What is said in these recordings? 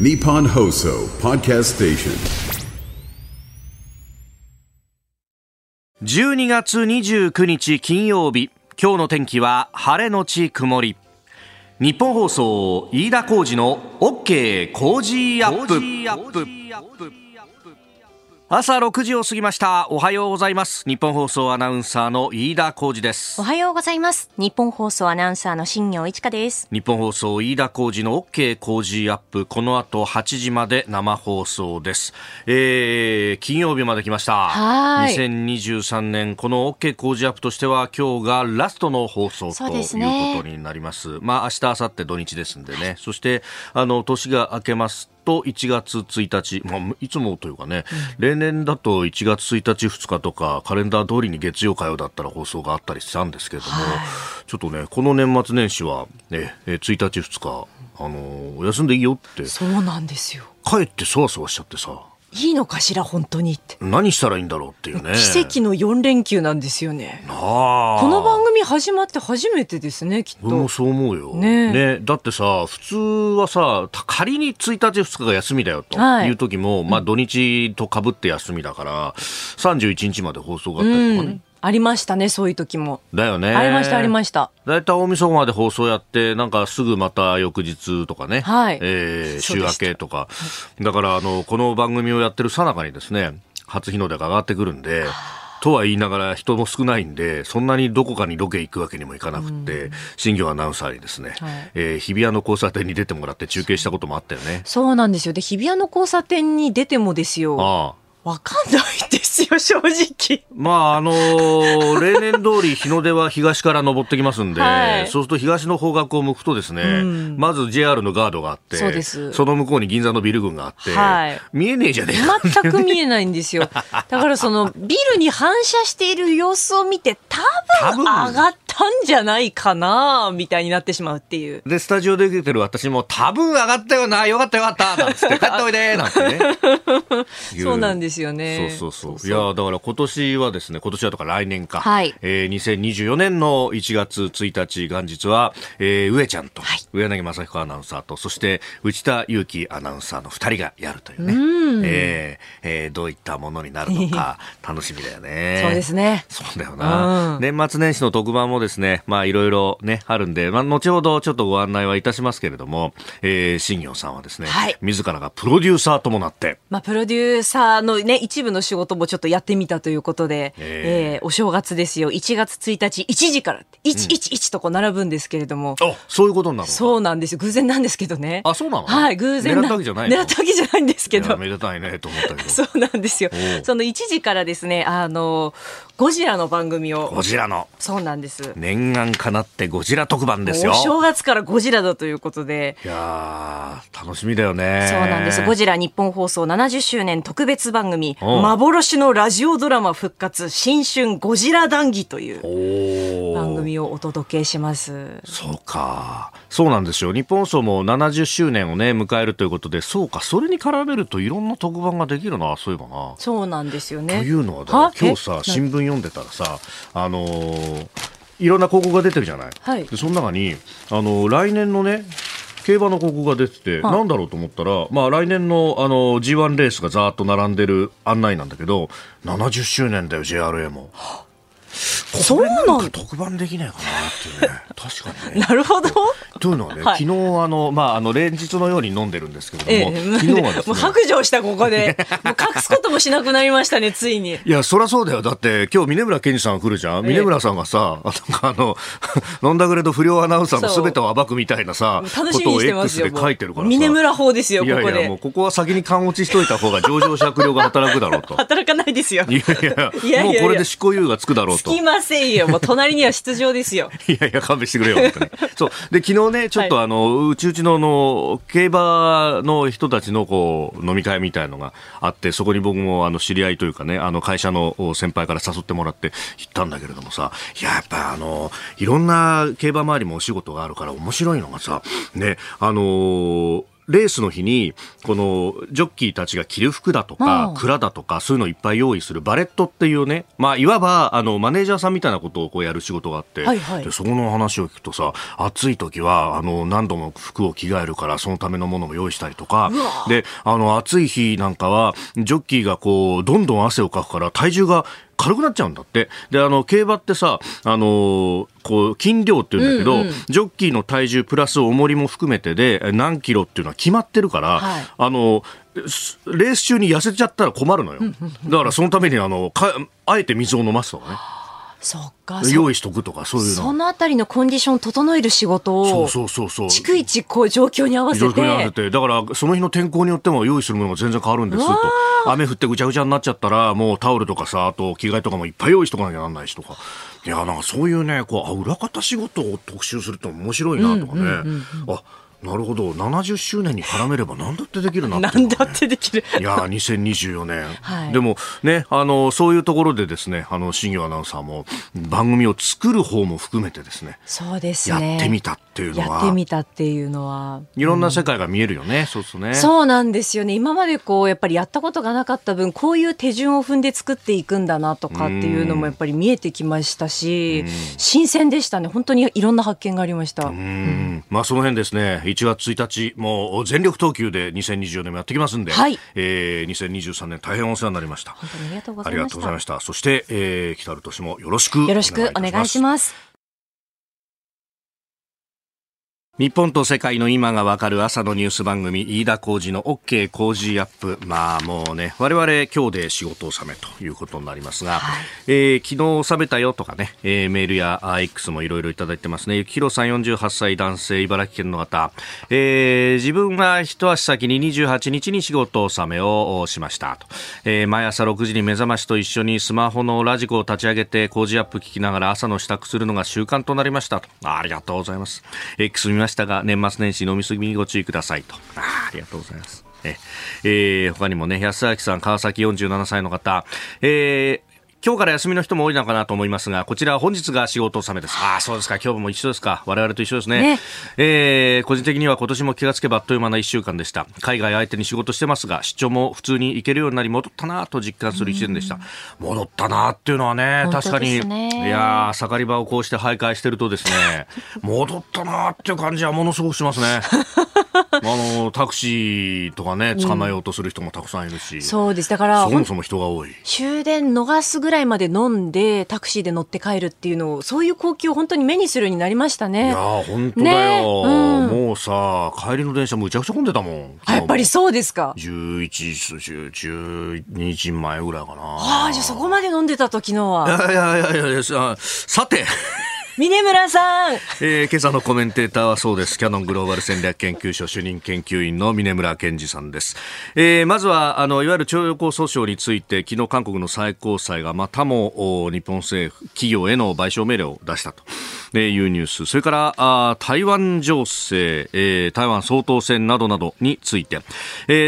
ニッポン放送ポッドキャストステーション、12月29日金曜日、今日の天気は晴れのち曇り。日本放送飯田浩司の OK 工事アップ、朝6時を過ぎました。おはようございます。日本放送アナウンサーの飯田浩司です。おはようございます。日本放送アナウンサーの新業一華です。日本放送飯田浩司の OK 工事アップ、この後8時まで生放送です。金曜日まで来ました。はい、2023年この OK 工事アップとしては今日がラストの放送ということになります。まあ明日明後日土日ですんでね、はい、そして年が明けますと1月1日、まあ、いつもというかね、例年だと1月1日2日とかカレンダー通りに月曜火曜だったら放送があったりしたんですけれども、はい、ちょっとねこの年末年始は、ね、1日2日お休んでいいよって、そうなんですよ、帰ってそわそわしちゃってさ、いいのかしら本当にって。何したらいいんだろうっていうね。奇跡の4連休なんですよね。あ、この番組始まって初めてですね、きっと。俺もそう思うよ、ね。だってさ、普通はさ、仮に1日2日が休みだよという時も、はい、まあ土日と被って休みだから、31日まで放送があったりとかね。ありましたね、そういう時も。だよね。ありました、ありました。だいたい大晦日まで放送やって、なんかすぐまた翌日とかね。はい。週明けとか。だから、この番組をやってる最中にですね、初日の出が上がってくるんで、とは言いながら人も少ないんで、そんなにどこかにロケ行くわけにもいかなくて、新業アナウンサーにですね、はい、日比谷の交差点に出てもらって中継したこともあったよね。そうなんですよ。で、日比谷の交差点に出てもですよ。ああ。わかんないですよ、正直。まあ、例年通り日の出は東から登ってきますんで、はい、そうすると東の方角を向くとですね、うん、まず JR のガードがあって、そうです。その向こうに銀座のビル群があって、はい、見えねえじゃねえか、ね。全く見えないんですよ。だからそのビルに反射している様子を見て、多分上がったんじゃないかな、みたいになってしまうっていう。で、スタジオで出てる私も、多分上がったよな、よかったよかった、なんつって、帰っておいで、なんてね。そうなんです。そうそうそう。いや、だから今年はとか来年か、はい、2024年の1月1日元日は、上ちゃんと、はい、上柳正彦アナウンサーと、そして内田裕樹アナウンサーの2人がやるというね、どういったものになるのか楽しみだよね。そうですね。そうだよな。年末年始の特番もですね、まあいろいろねあるんで、まあ、後ほどちょっとご案内はいたしますけれども、新業さんはですね、はい、自らがプロデューサーともなって、まあ、プロデューサーのね、一部の仕事もちょっとやってみたということで、お正月ですよ、1月1日1時から111とこう並ぶんですけれども、あ、そういうことなの。そうなんですよ、偶然なんですけどね。あ、そうなの。はい、偶然な。狙ったわけじゃないの。狙ったわけじゃないんですけど、いや、めでたいねと思ったけどそうなんですよ。その1時からですね、ゴジラの番組を。ゴジラの。そうなんです、念願かなってゴジラ特番ですよ。お正月からゴジラだということで、いや楽しみだよね。そうなんです、ゴジラ日本放送70周年特別番組、幻のラジオドラマ復活新春ゴジラ談義という番組をお届けします。そうか、そうなんですよ。日本放送も70周年をね迎えるということで、そうか、それに絡めるといろんな特番ができるな、そういえばな。そうなんですよね。というのはだ、今日さ新聞読んでたらさ、いろんな広告が出てるじゃない、はい、でその中に来年のね競馬の広告が出てて、なんだろうと思ったら、まあ、来年の、G1 レースがざーっと並んでる案内なんだけど、70周年だよ JRA も。そうなの。特番できないかなっていうね。確かにね。なるほど。というのはね、はい、昨日まあ連日のように飲んでるんですけども、昨日はですね、もう白状したここで、もう隠すこともしなくなりましたね、ついに。いや、そりゃそうだよ。だって今日峯村健二さん来るじゃん。峯村さんがさ、飲んだくれと不良アナウンサーのすべてを暴くみたいなさ、ことを X で書いてるからさ。峯村法ですよ、ここで。いやいや、もうここは先に勘落ちしといた方が情状酌量が働くだろうと。働かないですよ。いや、もうこれで執行猶予がつくだろうと。つきませんよ。もう隣には出場ですよ。いやいや、勘弁してくれよ、本当に。そう。で、昨日ね、ちょっとうちの競馬の人たちのこう飲み会みたいのがあって、そこに僕も知り合いというかね、会社の先輩から誘ってもらって行ったんだけれどもさ、いや、やっぱいろんな競馬周りもお仕事があるから面白いのがさね、レースの日にこのジョッキーたちが着る服だとか蔵だとかそういうのをいっぱい用意するバレットっていうね、まあ、いわばマネージャーさんみたいなことをこうやる仕事があって、はいはい、でそこの話を聞くとさ、暑い時は何度も服を着替えるからそのためのものも用意したりとかで、暑い日なんかはジョッキーがこうどんどん汗をかくから体重が軽くなっちゃうんだって。で競馬ってさこう斤量っていうんだけど、うんうん、ジョッキーの体重プラス重りも含めてで何キロっていうのは決まってるから、はい、レース中に痩せちゃったら困るのよ。だからそのためにあえて水を飲ますとかね、そっか、用意しとくとか、そういうの、そのあたりのコンディションを整える仕事を逐一こう状況に合わせて、だからその日の天候によっても用意するものが全然変わるんですと。雨降ってぐちゃぐちゃになっちゃったらもうタオルとかさ、あと着替えとかもいっぱい用意しとかなきゃなんないしとか、いやなんかそういうねこう裏方仕事を特集すると面白いなとかね、あ、なるほど、70周年に絡めれば何だってできるなって、ね、何だってできるいや2024年、はい、でもねそういうところでですね新庄アナウンサーも番組を作る方も含めてですね、そうですね、やってみたっていうのはいろんな世界が見えるよね、うん、そうですね、そうなんですよね。今までこうやっぱりやったことがなかった分、こういう手順を踏んで作っていくんだなとかっていうのもやっぱり見えてきましたし、新鮮でしたね。本当にいろんな発見がありました。まあその辺ですね、1月1日もう全力投球で2024年もやってきますんで、はい、2023年大変お世話になりました。本当にありがとうございました。ありがとうございました。そして、来たる年もよろしくお願いいたします。よろしくお願いします。日本と世界の今がわかる朝のニュース番組、飯田浩司の OK 浩司アップ。まあもうね、我々今日で仕事納めということになりますが、はい、昨日納めたよとかね、メールや X もいろいろいただいてますね。ゆきひろさん48歳男性、茨城県の方、自分は一足先に28日に仕事納めをしましたと、毎朝6時に目覚ましと一緒にスマホのラジコを立ち上げて浩司アップ聞きながら朝の支度するのが習慣となりましたと。ありがとうございます。 X 見ましたが年末年始飲みすぎにご注意くださいと。 ありがとうございます。他にもね、安明さん、川崎47歳の方、今日から休みの人も多いのかなと思いますが、こちらは本日が仕事納めです。ああ、そうですか。今日も一緒ですか。我々と一緒ですね。個人的には今年も気がつけばあっという間な1週間でした。海外相手に仕事してますが、出張も普通に行けるようになり、戻ったなと実感する一年でした。戻ったなっていうのはね、確かに、いやー、盛り場をこうして徘徊してるとですね、戻ったなっていう感じはものすごくしますね。タクシーとかね、捕まえようとする人もたくさんいるし、そうです。だから、そもそも人が多い。終電逃すぐらいまで飲んでタクシーで乗って帰るっていうのを、そういう光景を本当に目にするようになりましたね。いや本当だよ、ね、うん、もうさ、帰りの電車むちゃくちゃ混んでたもん。やっぱりそうですか。11時前ぐらいかな。ああ、じゃあそこまで飲んでたと昨日は。さて峰村さん、今朝のコメンテーターはそうです、キヤノングローバル戦略研究所主任研究員の峰村健二さんです。まずはいわゆる徴用工訴訟について、昨日韓国の最高裁がまたも日本政府企業への賠償命令を出したというニュース、それから台湾情勢、台湾総統選などなどについて、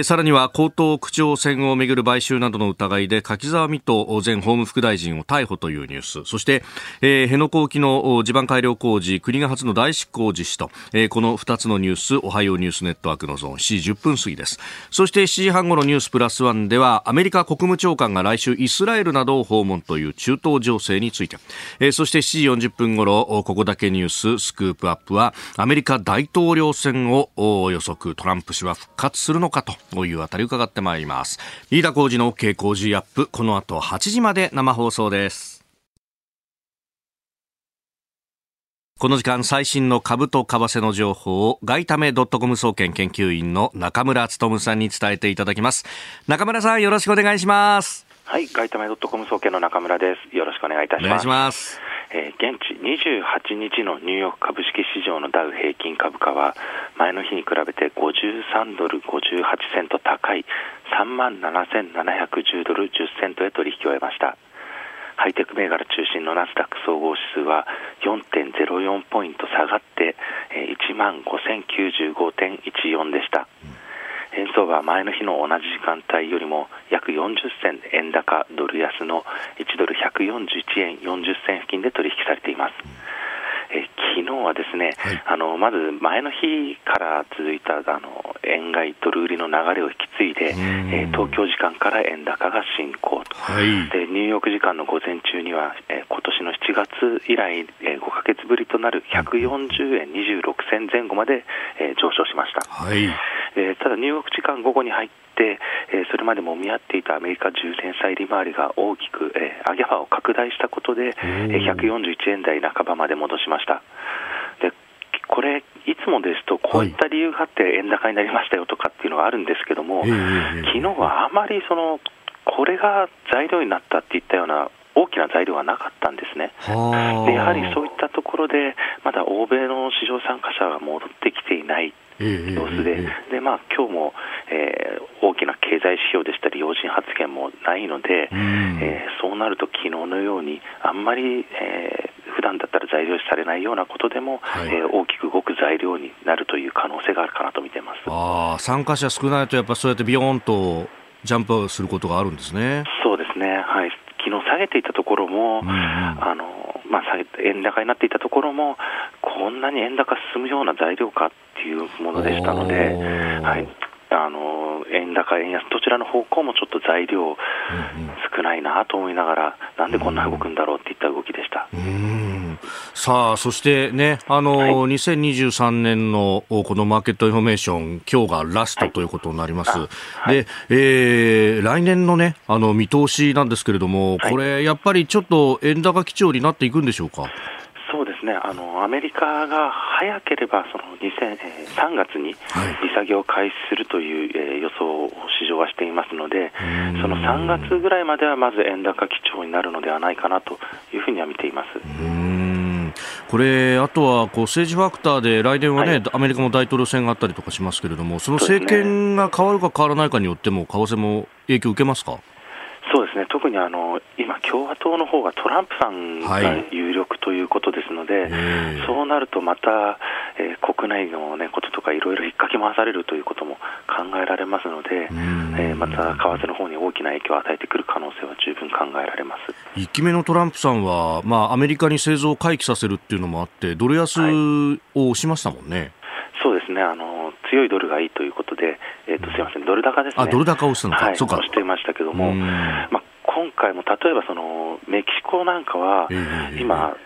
さらには江東区長選をめぐる買収などの疑いで柿沢未途前法務副大臣を逮捕というニュース、そして、辺野古沖の地盤改良工事、国が初の大執行実施と、この2つのニュース、おはようニュースネットワークのゾーン、7時10分過ぎです。そして7時半ごろニュースプラスワンでは、アメリカ国務長官が来週イスラエルなどを訪問という中東情勢について、そして7時40分ごろ、ここだけニューススクープアップは、アメリカ大統領選を予測、トランプ氏は復活するのかというあたり伺ってまいります。飯田浩司の OK 浩司アップ、この後8時まで生放送です。この時間、最新の株と為替の情報を外為ドットコム総研研究員の中村努さんに伝えていただきます。中村さん、よろしくお願いします。はい、外為ドットコム総研の中村です。よろしくお願いいたします。お願いします。現地28日のニューヨーク株式市場のダウ平均株価は、前の日に比べて53ドル58セント高い 37,710 ドル10セントへ取引を終えました。ハイテク銘柄中心のナスダック総合指数は 4.04 ポイント下がって 15,095.14 でした。円相場は前の日の同じ時間帯よりも約40銭円高ドル安の1ドル141円40銭付近で取引されています。昨日はですね、まず前の日から続いた円買いドル売りの流れを引き継いで、東京時間から円高が進行と、はい、でニューヨーク時間の午前中には、今年の7月以来、5ヶ月ぶりとなる140円26銭前後まで、上昇しました、はい。ただニューヨーク時間午後に入って、それまでもみ合っていたアメリカ10年債利回りが大きく、上げ幅を拡大したことで、141円台半ばまで戻しました。でこれいつもですとこういった理由があって円高になりましたよとかっていうのがあるんですけども、はい、昨日はあまりそのこれが材料になったっていったような大きな材料はなかったんですね。でやはりそういったところでまだ欧米の市場参加者が戻ってきていない様子で、でまあ今日も、大きな経済指標でしたり要人発言もないので、そうなると昨日のようにあんまり、普段だったら材料視されないようなことでも、はい、大きく動く材料になるという可能性があるかなと見てます。あ、参加者少ないとやっぱそうやってビヨーンとジャンプすることがあるんですね。そうですね、はい。昨日下げていたところも、円高になっていたところもこんなに円高進むような材料かっていうものでしたので、はい、円高円安どちらの方向もちょっと材料少ないなと思いながら、なんでこんな動くんだろうっていった動きでした。うん。さあそしてね、はい、2023年のこのマーケットインフォメーション今日がラストということになります、はい。で、来年のね見通しなんですけれども、これやっぱりちょっと円高基調になっていくんでしょうか。そうですね、アメリカが早ければその3月に利下げを開始するという、予想を市場はしていますので、その3月ぐらいまではまず円高基調になるのではないかなというふうには見ています。これあとはこう政治ファクターで来年は、ね、はい、アメリカも大統領選があったりとかしますけれども、その政権が変わるか変わらないかによっても為替も影響を受けますか。そうですね、特に今共和党の方がトランプさんが有力ということですので、はい、そうなるとまた、国内の、ね、こととかいろいろ引っかき回されるということも考えられますので、また為替の方に大きな影響を与えてくる可能性は十分考えられます。1期目のトランプさんは、まあ、アメリカに製造を回帰させるっていうのもあってドル安を押しましたもんね、はい。そうですね、強いドルがいいということで、すいません、ドル高ですね。あ、ドル高を押したのか、はい、そうか、押していましたけども、まあ、今回も例えばそのメキシコなんかは、今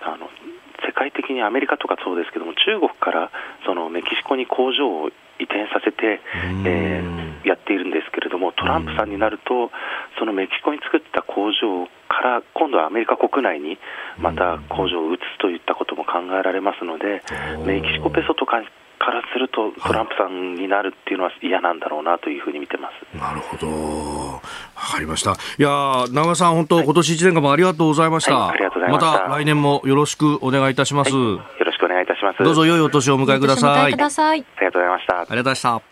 世界的にアメリカとかそうですけども、中国からそのメキシコに工場を移転させて、やっているんですけれども、トランプさんになるとそのメキシコに作った工場から今度はアメリカ国内にまた工場を移すといったことも考えられますので、メキシコペソとかからするとトランプさんになるっていうのは嫌なんだろうなというふうに見てます。なるほど、わかりました。いやー、長谷さん本当、はい、今年1年間もありがとうございました、はい、ありがとうございました。また来年もよろしくお願いいたします、はい、よろしくお願いいたします。どうぞ良いお年をお迎えください。ありがとうございました。ありがとうございました。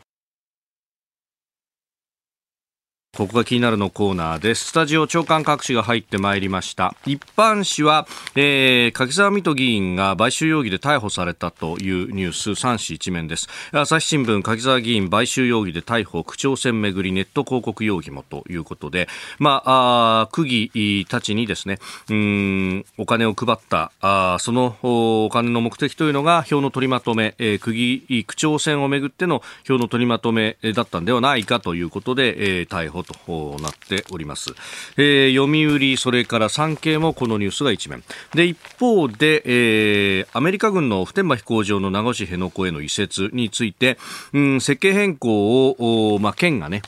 ここが気になるのコーナーです。スタジオ長官各紙が入ってまいりました。一般紙は、柿沢水戸議員が買収容疑で逮捕されたというニュース、3紙一面です。朝日新聞、柿沢議員買収容疑で逮捕、区長選めぐりネット広告容疑もということで、まあ、区議たちにですね、お金を配った、そのお金の目的というのが票の取りまとめ、区長選をめぐっての票の取りまとめだったんではないかということで、逮捕となっております、読売、それから産経もこのニュースが一面で、一方で、アメリカ軍の普天間飛行場の名護市辺野古への移設について、設計変更を、まあ、県がね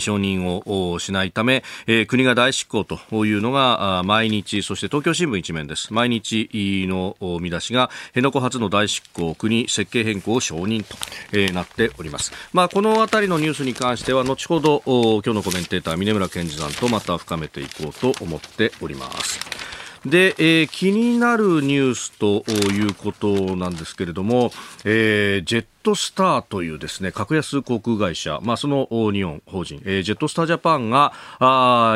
承認をしないため、国が代執行というのが毎日、そして東京新聞一面です。毎日の見出しが、辺野古初の代執行、国設計変更を承認と、なっております、まあ、このあたりのニュースに関しては後ほど今日のコメンテーター峯村健司さんとまた深めていこうと思っております。で、気になるニュースということなんですけれども、ジェットスターというですね、格安航空会社、まあ、その日本法人、ジェットスタージャパンが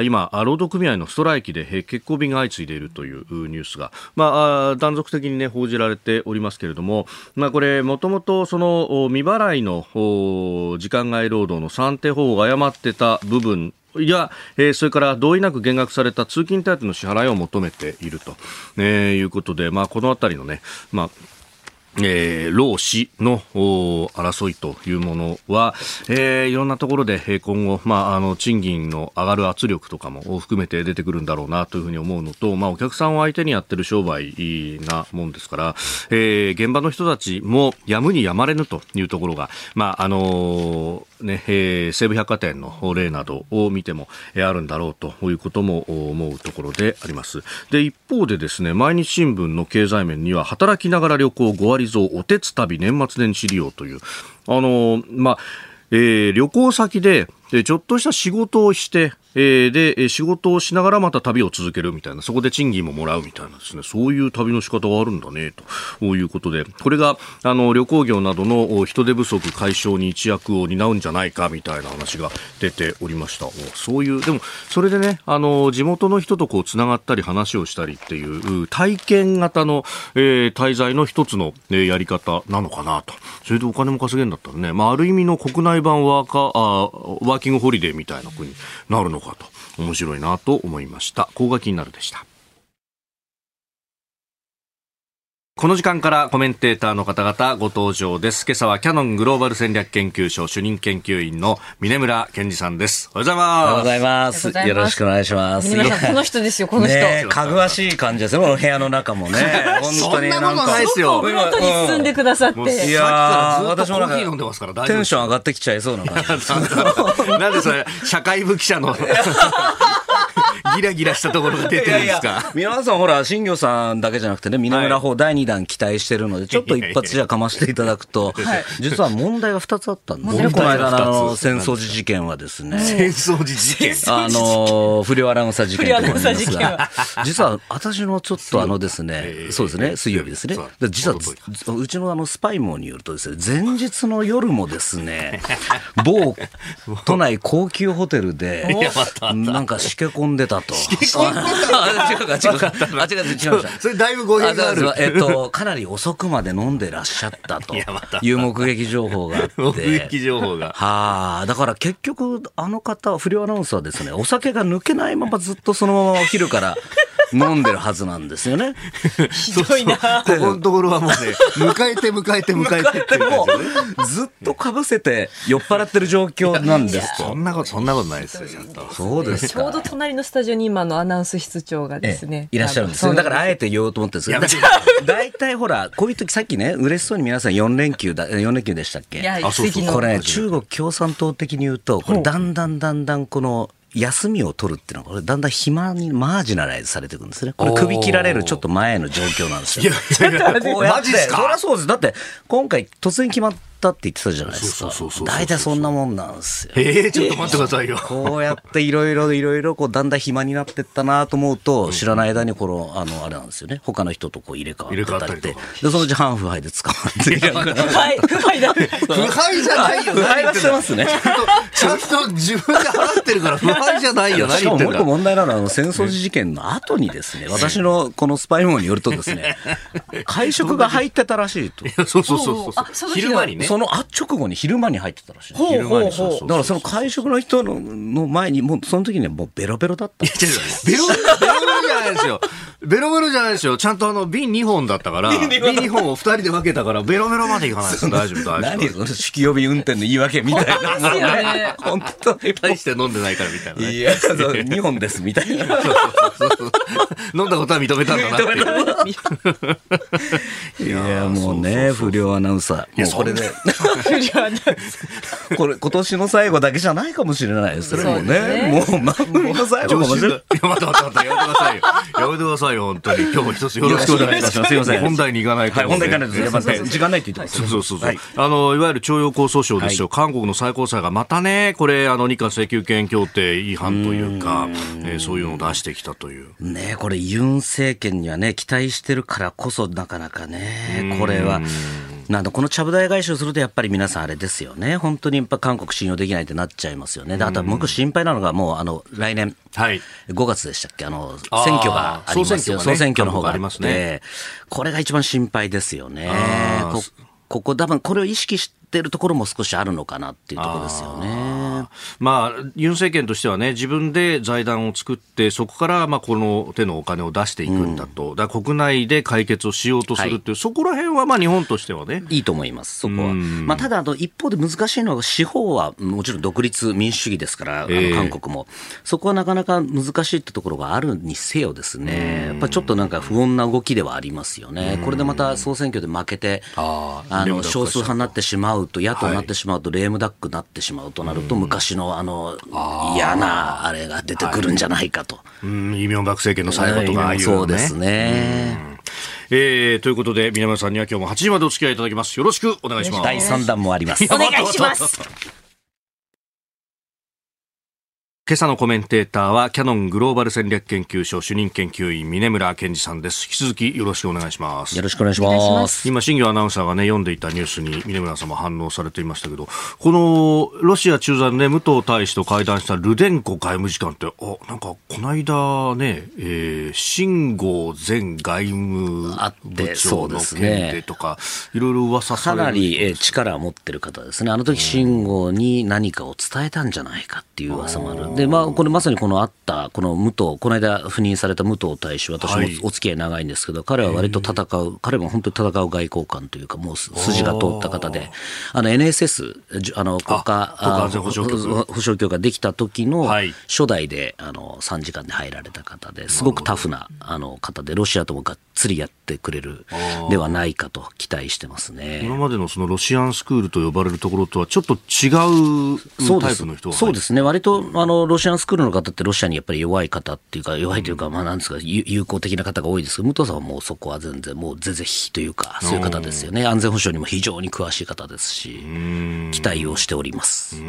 今労働組合のストライキで欠航便が相次いでいるというニュースが、まあ、断続的に、ね、報じられておりますけれども、まあ、これもともとその未払いの時間外労働の算定方法を誤ってた部分、いや、それから同意なく減額された通勤手当の支払いを求めていると、いうことで、まあ、このあたりのね、まあ労使の争いというものは、いろんなところで今後、賃金の上がる圧力とかも含めて出てくるんだろうなというふうに思うのと、お客さんを相手にやってる商売なもんですから、現場の人たちもやむにやまれぬというところが、西武百貨店の例などを見てもあるんだろうということも思うところであります。で、一方でですね、毎日新聞の経済面には働きながら旅行5割増、おてつ旅年末年始利用という、旅行先でちょっとした仕事をして、で仕事をしながらまた旅を続けるみたいな、そこで賃金ももらうみたいなですね、そういう旅の仕方があるんだねということで、これが旅行業などの人手不足解消に一役を担うんじゃないかみたいな話が出ておりました。そういう、でもそれでね、地元の人とこうつながったり話をしたりっていう体験型の、滞在の一つの、やり方なのかなと。それでお金も稼げるんだったらね、ある意味の国内版ワーキングホリデーみたいな国になるのかと、面白いなと思いました。ここが気になるでした。この時間からコメンテーターの方々ご登場です。今朝はキヤノングローバル戦略研究所主任研究員の峯村健二さんです。おはようございます。よろしくお願いします。峯村さん、この人ですよ、この人。かぐわしい感じですね、この部屋の中もね。そんなことないですよ、本当に包んでくださって。いや、私もテンション上がってきちゃいそうな感じ。なんでそれ、社会部記者のギラギラしたところが出てるんですか。皆さんほら、新業さんだけじゃなくてね、峯村法第2弾期待してるので、ちょっと一発じゃかましていただくと、実は問題が2つあったんですね。この間の戦争時事件はですね、戦争時事件、不良アナウンサー事件と思いますが、実は私のちょっとですね、そうですね、水曜日ですね、実はうちのスパイ網によるとですね、前日の夜もですね、某都内高級ホテルでなんかしけ込んでたと。それだいぶ語弊がある。かなり遅くまで飲んでらっしゃったという目撃情報があって、だから結局方、不良アナウンサーですね、お酒が抜けないままずっとそのままお昼から飲んでるはずなんですよね。ひどいな。ここのところはもうね、迎えてってもうずっとかぶせて酔っ払ってる状況なんです。そんなことないですよ。ちょうど隣のスタジオに今のアナウンス室長がですね、いらっしゃるんですよ。だからあえて言おうと思ってるんですけど、大体ほら、こういう時、さっきね、嬉しそうに皆さん4連休でしたっけ。これ中国共産党的に言うと、これだんだんこの休みを取るっていうのは、これだんだん暇にマージナライズされていくんですね。これ首切られるちょっと前の状況なんですよ。マジですか。そりゃそうです。だって今回突然決まったって言ってたじゃないですか。大体そんなもんなんですよ。ちょっと待ってくださいよ。こうやっていろいろこうだんだん暇になってったなと思うと、知らない間にこのあれなんですよね、他の人とこう入れ替わったりって、でそのうち反腐敗で捕まっている。腐敗じゃないよ。腐敗はしてますね。ちゃんと自分で払ってるから腐敗じゃないよ。しかももう一個問題なのは、戦争事件の後にですね、私のこのスパイ網によるとですね、会食が入ってたらしいと。そう、昼間にね、その直後に昼間に入ってたらしい。だからその会食の人の前に、もうその時にはもうベロベロだった。ベロベロじゃないですよ。ちゃんと瓶2本だったから、瓶2本を2人で分けたから、ベロベロまでいかないです。大丈夫。何その酒気帯び運転の言い訳みたいな。本当に大して飲んでないからみたいな。いや、2本ですみたいな。飲んだことは認めたんだなって。いや、もうね、不良アナウンサー。これね、これ今年の最後だけじゃないかもしれないですね。もうね、もう番組の最後かもしれない。待って、やめてくださいよ。やめてくださいよ、本当に。今日も一つよろしくお願いいたします。すいません。本題に行かないと。本題行かないと。やっぱり時間ないって言ってます。そう。いわゆる徴用工訴訟ですよ。韓国の最高裁がまたね、これ、日韓請求権協定違反というか、そういうのを出してきたという。ね、これ、ユン政権にはね、期待してるからこそ、なかなかね、これは。なんだ、このちゃぶ台返しをすると、やっぱり皆さんあれですよね、本当にやっぱ韓国信用できないってなっちゃいますよね。あともう一個心配なのが、もう来年5月でしたっけ、選挙がありますよ。総選挙の方があって、これが一番心配ですよね。ここ多分これを意識してるところも少しあるのかなっていうところですよね。まあ、ユン政権としてはね、自分で財団を作って、そこからまあこの手のお金を出していくんだと、だから国内で解決をしようとするっていう、はい、そこら辺はまあ日本としてはね。いいと思います、そこは。まあ、ただ、一方で難しいのは、司法はもちろん独立、民主主義ですから、韓国も、そこはなかなか難しいってところがあるにせよですね、やっぱちょっとなんか不穏な動きではありますよね。これでまた総選挙で負けて、少数派になってしまうと、野党になってしまうと、レームダックになってしまうとなると、昔のあの嫌なあれが出てくるんじゃないかと。イ・ミョンバク政権の最後とかああいうね。そうですね。ということで皆村さんには今日も8時までお付き合いいただきます。よろしくお願いします。第3弾もあります。お願いします。今朝のコメンテーターはキヤノングローバル戦略研究所主任研究員峯村健司さんです。引き続きよろしくお願いします。よろしくお願いします。今新業アナウンサーが、ね、読んでいたニュースに峯村さんも反応されていましたけど、このロシア駐在の、ね、武藤大使と会談したルデンコ外務次官って、あ、なんかこの間ね、秦剛前外務部長の件でとかいろいろ噂される、かなり力を持ってる方ですね。あの時秦剛に何かを伝えたんじゃないかっていう噂もある。で、まあ、これまさにこのあった、この武藤、この間赴任された武藤大使、私もお付き合い長いんですけど、彼は割と戦う、彼も本当に戦う外交官というか、もう筋が通った方で、NSS、国家安全保障局ができた時の初代で、3時間で入られた方ですごくタフな方で、ロシアともがっつりやってくれるではないかと期待してますね。今までのそのロシアンスクールと呼ばれるところとはちょっと違うタイプの人が。そうですね。割と、ロシアンスクールの方ってロシアにやっぱり弱い方っていうか、弱いというか、まあなんですか、友好的な方が多いですけど、武藤さんはもうそこは全然というか、そういう方ですよね。安全保障にも非常に詳しい方ですし、期待をしております。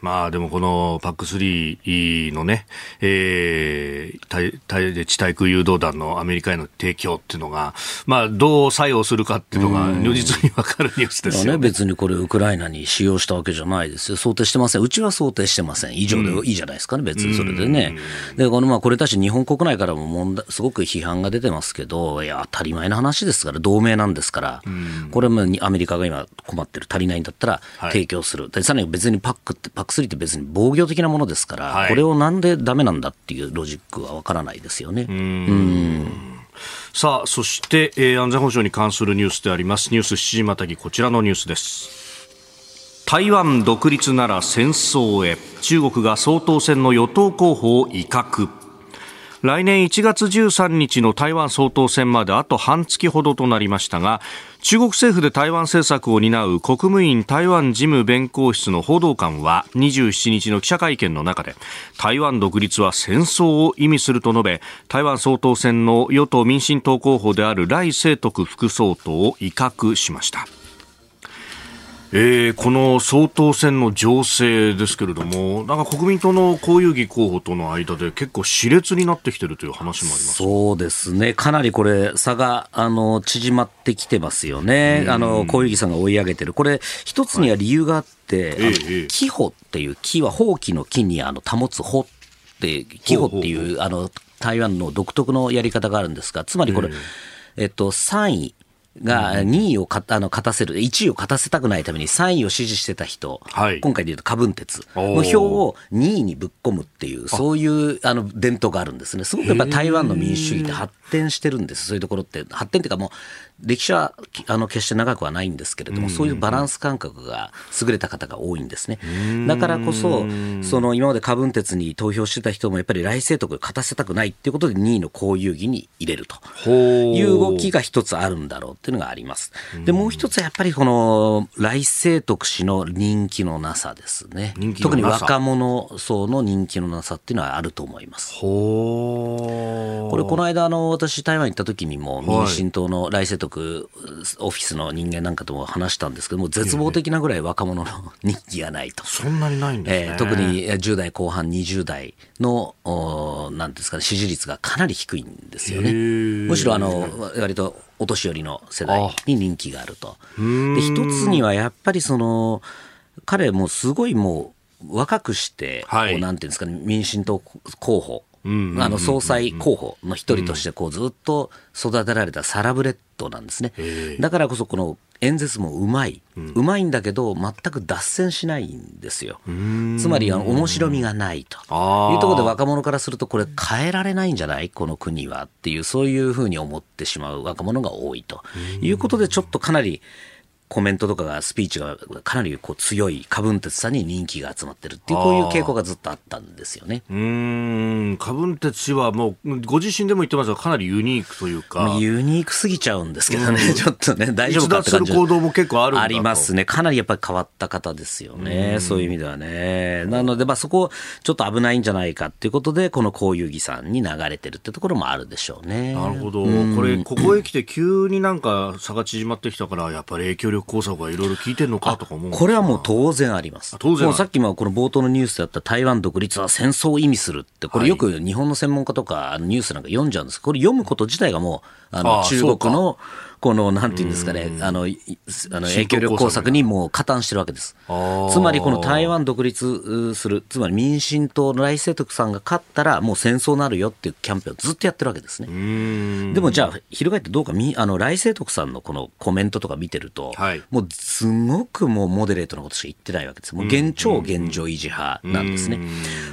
まあでもこの PAC3 のね、地対空誘導弾のアメリカへの提供っていうのが、まあどう作用するかっていうのが、如実に分かるニュースですよね。別にこれウクライナに使用したわけじゃないですよ。想定してません。うちは想定してません。以上でいいじゃないですかね、別にそれでね。で、まあ、これに対して日本国内からもすごく批判が出てますけど、いや、当たり前の話ですから、同盟なんですから、これはアメリカが今困ってる、足りないんだったら提供する。で、さらに別にPAC3 って別に防御的なものですから、はい、これをなんでダメなんだっていうロジックはわからないですよね。さあ、そして、安全保障に関するニュースであります。ニュース7時またぎ、こちらのニュースです。台湾独立なら戦争へ、中国が総統選の与党候補を威嚇。来年1月13日の台湾総統選まであと半月ほどとなりましたが、中国政府で台湾政策を担う国務院台湾事務弁公室の報道官は27日の記者会見の中で、台湾独立は戦争を意味すると述べ、台湾総統選の与党民進党候補である頼清徳副総統を威嚇しました。この総統選の情勢ですけれども、なんか国民党の侯友宜候補との間で結構熾烈になってきてるという話もあります。そうですね、かなりこれ差が縮まってきてますよね。侯友宜さんが追い上げてる、これ一つには理由があって、紀保っていう、紀は放棄の紀に保つ保って紀保っていう台湾の独特のやり方があるんですが、つまりこれ、3位が2位を勝たせる、1位を勝たせたくないために3位を支持してた人、はい、今回でいうと柯文哲の票を2位にぶっ込むっていう、そういう伝統があるんですね。すごくやっぱり台湾の民主主義って発展してるんです。そういうところって発展っていうか、もう歴史は決して長くはないんですけれども、そういうバランス感覚が優れた方が多いんですね。だからこそ、今まで柯文哲に投票してた人もやっぱり頼清徳を勝たせたくないっていうことで2位の侯友宜に入れるという動きが一つあるんだろうっていうのがあります。で、もう一つはやっぱりこの頼清徳氏の人気のなさですね。特に若者層の人気のなさっていうのはあると思います。これこの間私台湾行った時にも民進党の頼清徳オフィスの人間なんかとも話したんですけども、絶望的なぐらい若者の人気がないと。そんなにないんですね。特に10代後半20代のなんですかね、支持率がかなり低いんですよね。むしろ割とお年寄りの世代に人気があると。で、一つにはやっぱり彼もすごいもう若くして、はい、こうなんていうんですかね、民進党候補総裁候補の一人としてこうずっと育てられたサラブレッドなんですね。だからこそこの演説もうまいんだけど全く脱線しないんですよ。つまり面白みがないというところで若者からするとこれ変えられないんじゃないこの国はっていうそういうふうに思ってしまう若者が多いということでちょっとかなりコメントとかがスピーチがかなりこう強い柯文哲さんに人気が集まってるっていうこういう傾向がずっとあったんですよね。柯文哲氏はもうご自身でも言ってますがかなりユニークというかユニークすぎちゃうんですけどね、ちょっとね大丈夫かって感じ逸脱する行動も結構あるんだとありますね。かなりやっぱり変わった方ですよね。そういう意味ではねなのでそこちょっと危ないんじゃないかということでこのこういう議さんに流れてるってところもあるでしょうね。なるほど。これここへ来て急になんか差が縮まってきたからやっぱり影響力工作がいろいろ効いてるのかとか思う。これはもう当然あります。当然もうさっきもこの冒頭のニュースだった台湾独立は戦争を意味するってこれよく日本の専門家とかニュースなんか読んじゃうんです。これ読むこと自体がもう中国のこのなんていうんですかね影響力工作にもう加担してるわけです。つまりこの台湾独立するつまり民進党の頼清徳さんが勝ったらもう戦争になるよっていうキャンペーンをずっとやってるわけですね。でもじゃあ翻ってどうか頼清徳さんのこのコメントとか見てると、はい、もうすごくもうモデレートなことしか言ってないわけです。もう超現状維持派なんですね。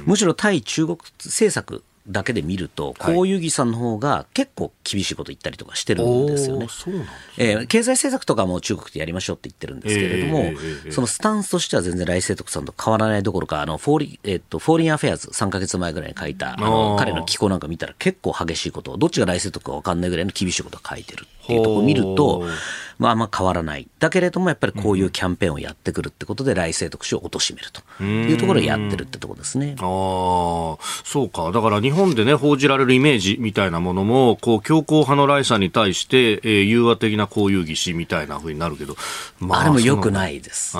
むしろ対中国政策だけで見るとこういう議さんの方が結構厳しいこと言ったりとかしてるんですよね。そうなんですね。経済政策とかも中国でやりましょうって言ってるんですけれども、そのスタンスとしては全然頼清徳さんと変わらないどころかフォーリンアフェアーズ3ヶ月前ぐらいに書いた彼の寄稿なんか見たら結構激しいことをどっちが頼清徳か分かんないぐらいの厳しいことを書いてるっていうところを見るとあんま変わらないだけれどもやっぱりこういうキャンペーンをやってくるってことで頼清徳氏を貶めるというところをやってるってところですね。そうか。だから日本でね報じられるイメージみたいなものもこう強硬派の頼さんに対して、融和的なこういう義士みたいな風になるけど、あれも良くないです。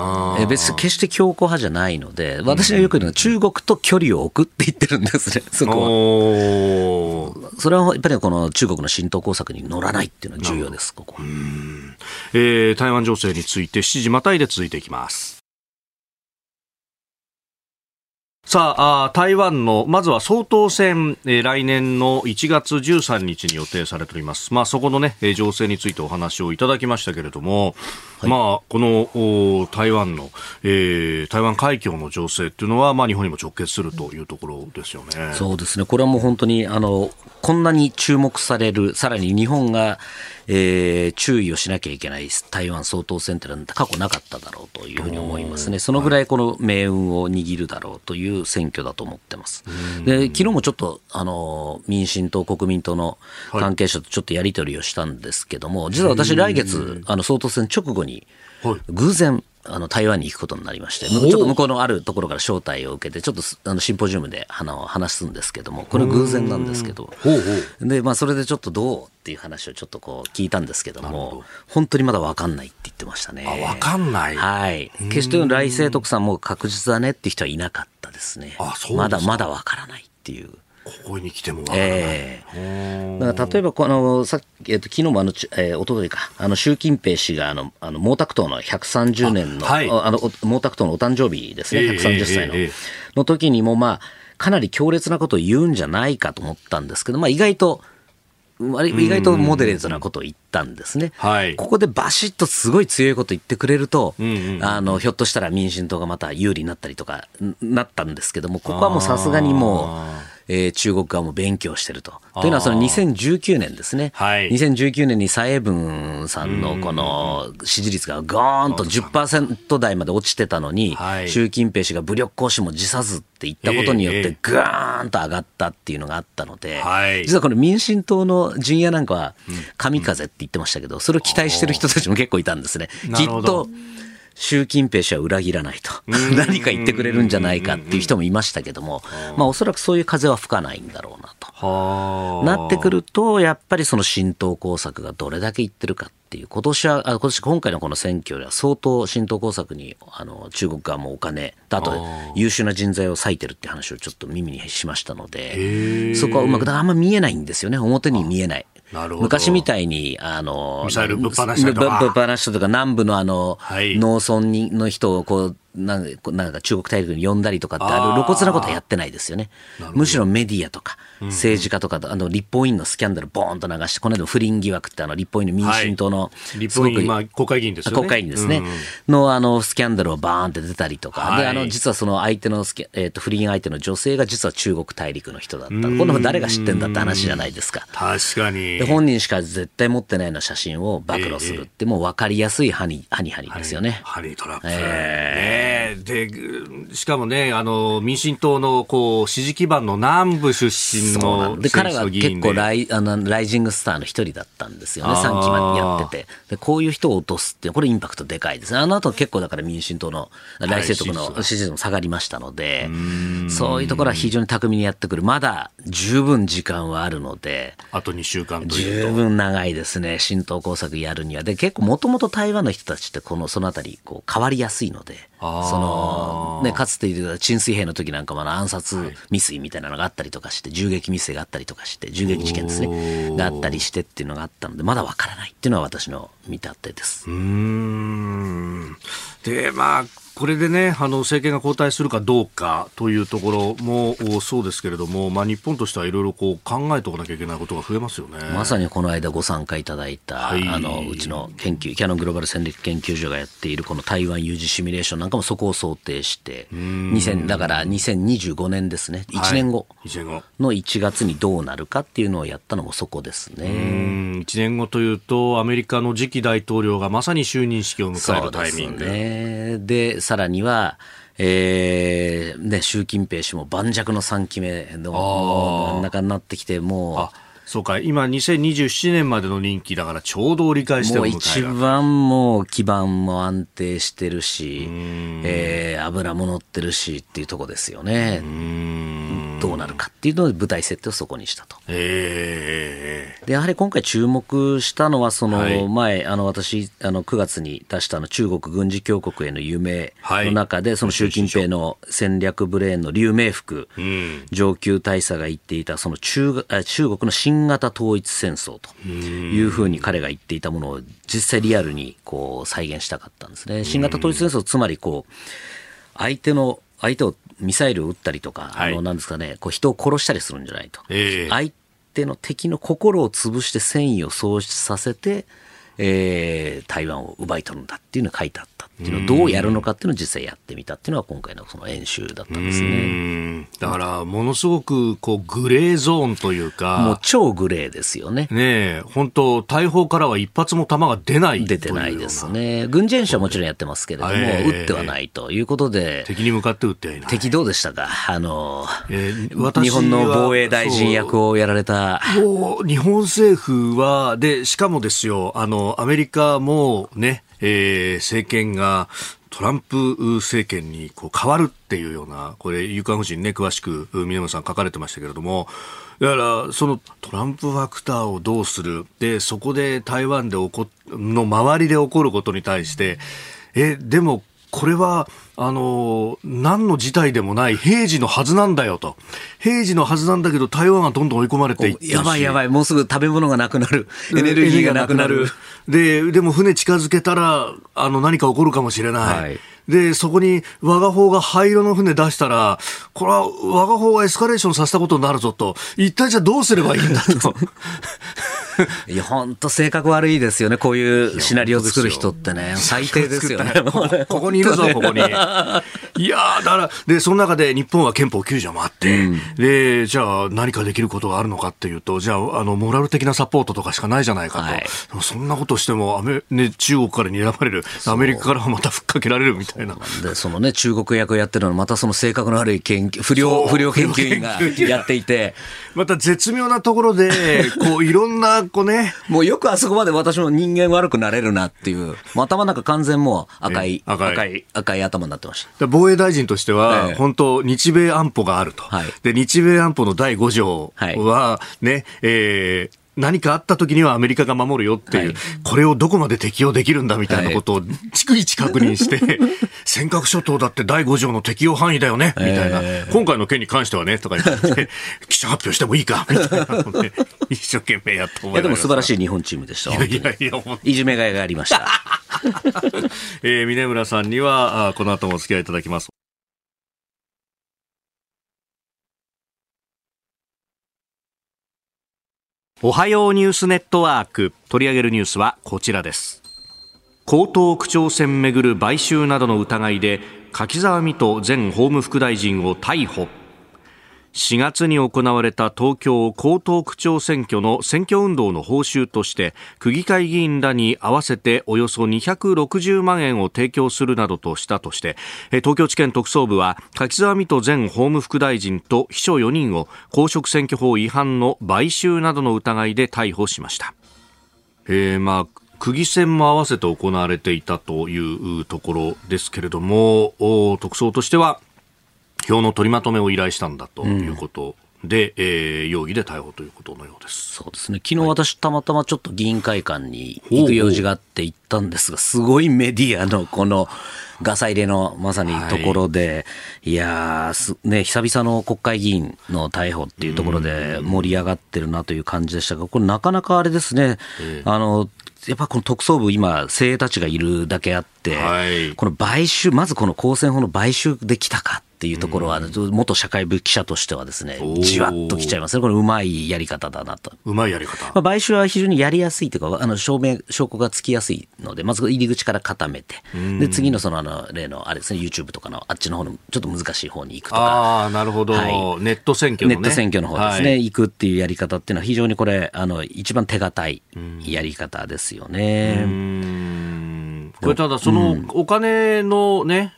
別に決して強硬派じゃないので私がよく言うのは中国と距離を置くって言ってるんですね。そこはそれはやっぱりこの中国の浸透工作に乗らないっていうのは重要です。ここ台湾情勢について7時またいで続いていきます。さあ、台湾のまずは総統選、来年の1月13日に予定されております。そこのね情勢についてお話をいただきましたけれども、はい、この台湾海峡の情勢というのは、日本にも直結するというところですよね。そうですね。これはもう本当にこんなに注目される、さらに日本が、注意をしなきゃいけない台湾総統選というのは過去なかっただろうというふうに思いますね。そのぐらいこの命運を握るだろうという選挙だと思ってます。で、昨日もちょっと民進党国民党の関係者とちょっとやり取りをしたんですけども、実は私来月総統選直後に偶然台湾に行くことになりまして、ちょっと向こうのあるところから招待を受けてちょっとシンポジウムで話すんですけども、これ偶然なんですけど、でそれでちょっとどうっていう話をちょっとこう聞いたんですけども、本当にまだ分かんないって言ってましたね。分かんない。はい。決して頼清徳さんも確実だねって人はいなかったですね。まだまだ分からないっていう。ここに来ても分からない。だから例えば昨日もおとといか習近平氏が毛沢東の130年の、はい、毛沢東のお誕生日ですね、130歳の時にもかなり強烈なことを言うんじゃないかと思ったんですけど、意外とモデレートなことを言ったんですね。はい、ここでバシッとすごい強いこと言ってくれると、ひょっとしたら民進党がまた有利になったりとかなったんですけども、ここはもうさすがに中国側も勉強してると。というのは2019年ですね、はい、2019年に蔡英文さんのこの支持率がゴーンと 10% 台まで落ちてたのに、はい、習近平氏が武力行使も辞さずって言ったことによってグーンと上がったっていうのがあったので、実はこの民進党の陣営なんかは神風って言ってましたけど、それを期待してる人たちも結構いたんですね。きっと習近平氏は裏切らないと何か言ってくれるんじゃないかっていう人もいましたけども、おそらくそういう風は吹かないんだろうなとなってくると、やっぱりその浸透工作がどれだけいってるかっていう、今回のこの選挙では相当浸透工作に中国側もお金だと優秀な人材を割いてるって話をちょっと耳にしましたので、そこはうまくあんま見えないんですよね。表に見えない。昔みたいにミサイルぶっ放したとか南部の農村の人をこうなんか中国大陸に呼んだりとかってある露骨なことはやってないですよね。むしろメディアとか政治家とか、うんうん、立法院のスキャンダルボーンと流して、この間の不倫疑惑って立法院の民進党の、はい、立法院、まあ、国会議員ですよね。国会議員ですね、うんうん、のスキャンダルをバーンって出たりとか、はい、で実はその相手の不倫相手の女性が実は中国大陸の人だった。こんなの誰が知ってんだって話じゃないですか。確かに。で本人しか絶対持ってないような写真を暴露するって、もう分かりやすいハニですよね。ハニトラップ。でしかもね民進党のこう支持基盤の南部出身ので彼は結構ライジングスターの一人だったんですよね。3期までやってて、でこういう人を落とすってこれインパクトでかいですね。後結構だから民進党の来政党の支持率も下がりましたので、はい、そういうところは非常に巧みにやってくる。まだ十分時間はあるので、あと2週間というと十分長いですね、新党工作やるには。で結構もともと台湾の人たちってそのあたりこう変わりやすいので、かつて言う陳水平の時なんかも暗殺未遂みたいなのがあったりとかして、はい、銃撃未遂があったりとかして、銃撃事件ですねがあったりしてっていうのがあったので、まだ分からないっていうのは私の見立てです。でこれでね、政権が交代するかどうかというところもそうですけれども、日本としてはいろいろ考えておかなきゃいけないことが増えますよね。まさにこの間ご参加いただいた、はい、うちの研究キヤノングローバル戦略研究所がやっているこの台湾有事シミュレーションなんかもそこを想定して、だから2025年ですね、1年後の1月にどうなるかっていうのをやったのもそこですね。1年後というとアメリカの次期大統領がまさに就任式を迎えるタイミング、そうですね。でさらには、習近平氏も盤石の3期目の真ん中になってきて、もうそうか、今2027年までの任期だから、ちょうど折り返しても一番もう基盤も安定してるし、油も乗ってるしっていうとこですよね。どうなるかっていうのを舞台設定をそこにしたと。でやはり今回注目したのはその前、はい、私9月に出した中国軍事強国への夢の中で、はい、その習近平の戦略ブレーンの劉明福上級大佐が言っていたその中国の新型統一戦争というふうに彼が言っていたものを実際リアルにこう再現したかったんですね。新型統一戦争、つまりこう相手をミサイルを撃ったりとか、なんですかね、こう人を殺したりするんじゃないと、相手の敵の心を潰して戦意を喪失させて、台湾を奪い取るんだっていうのが書いてあったっていうのを、どうやるのかっていうのを実際やってみたっていうのが今回のその演習だったんですね。だからものすごくグレーゾーンというか、もう超グレーですよね。本当大砲からは一発も弾が出ないというような、出てないですね。軍事演習はもちろんやってますけれども、撃ってはないということで、敵に向かって撃ってはいない。敵どうでしたか、日本の防衛大臣役をやられた。もう日本政府はで、しかもですよ、アメリカもね、政権がトランプ政権に変わるっていうような、これ夕刊夫人ね、詳しく峰村さん書かれてましたけれども、だからそのトランプファクターをどうする、でそこで台湾での周りで起こることに対して、でもこれは何の事態でもない平時のはずなんだよと、平時のはずなんだけど台湾はどんどん追い込まれていって、やばいもうすぐ食べ物がなくなる、エネルギーがなくなる、でも船近づけたら何か起こるかもしれない、はい、でそこに我が方が灰色の船出したら、これは我が方がエスカレーションさせたことになるぞと、一体じゃあどうすればいいんだといや本当性格悪いですよね、こういうシナリオを作る人ってね、最低ですよね。ここにいるぞ、ここに。いやだからで、その中で日本は憲法9条もあって、でじゃあ何かできることがあるのかっていうと、じゃあモラル的なサポートとかしかないじゃないかと、はい、そんなことしても中国から睨まれる、アメリカからはまたふっかけられるみたいな。でそのね、中国役をやってるのまたその性格の悪い不良研究員がやっていて、また絶妙なところでいろんなもうよくあそこまで私も人間悪くなれるなっていう、頭なんか完全もう赤い頭になってました。防衛大臣としては、本当日米安保があると、はい、で日米安保の第5条はね、何かあった時にはアメリカが守るよっていう、はい、これをどこまで適用できるんだみたいなことを逐一確認して、はい、尖閣諸島だって第5条の適用範囲だよねみたいな、今回の件に関してはねとか言って記者発表してもいいかみたいなので、ね、一生懸命やって思いました。いやでも素晴らしい日本チームでした。いじめがいがありました、峯村さんにはこの後もお付き合いいただきます。おはようニュースネットワーク、取り上げるニュースはこちらです。江東区長選めぐる買収などの疑いで柿沢未途前法務副大臣を逮捕。4月に行われた東京江東区長選挙の選挙運動の報酬として区議会議員らに合わせておよそ260万円を提供するなどとしたとして東京地検特捜部は柿沢未途前法務副大臣と秘書4人を公職選挙法違反の買収などの疑いで逮捕しました。区議選も合わせて行われていたというところですけれども、特捜としては票の取りまとめを依頼したんだということで、容疑で逮捕ということのようです。そうですね、昨日私たまたまちょっと議員会館に行く用事があって行ったんですが、すごいメディアのこのガサ入れのまさにところで、いやー、ね、久々の国会議員の逮捕っていうところで盛り上がってるなという感じでしたが、これなかなかあれですね、やっぱこの特捜部今精鋭たちがいるだけあって、はい、この買収、まずこの公選法の買収できたかっていうところは、元社会部記者としてはですね、じわっときちゃいますね。これうまいやり方だなと。うまいやり方。まあ、買収は非常にやりやすいというか、証拠がつきやすいので、まず入り口から固めて、で次のその例のあれですね、YouTube とかのあっちの方のちょっと難しい方に行くとか、ああなるほど、はい、ネット選挙のね、ネット選挙の方ですね、はい、行くっていうやり方っていうのは非常にこれ一番手堅いやり方ですよね。これただそのお金のね、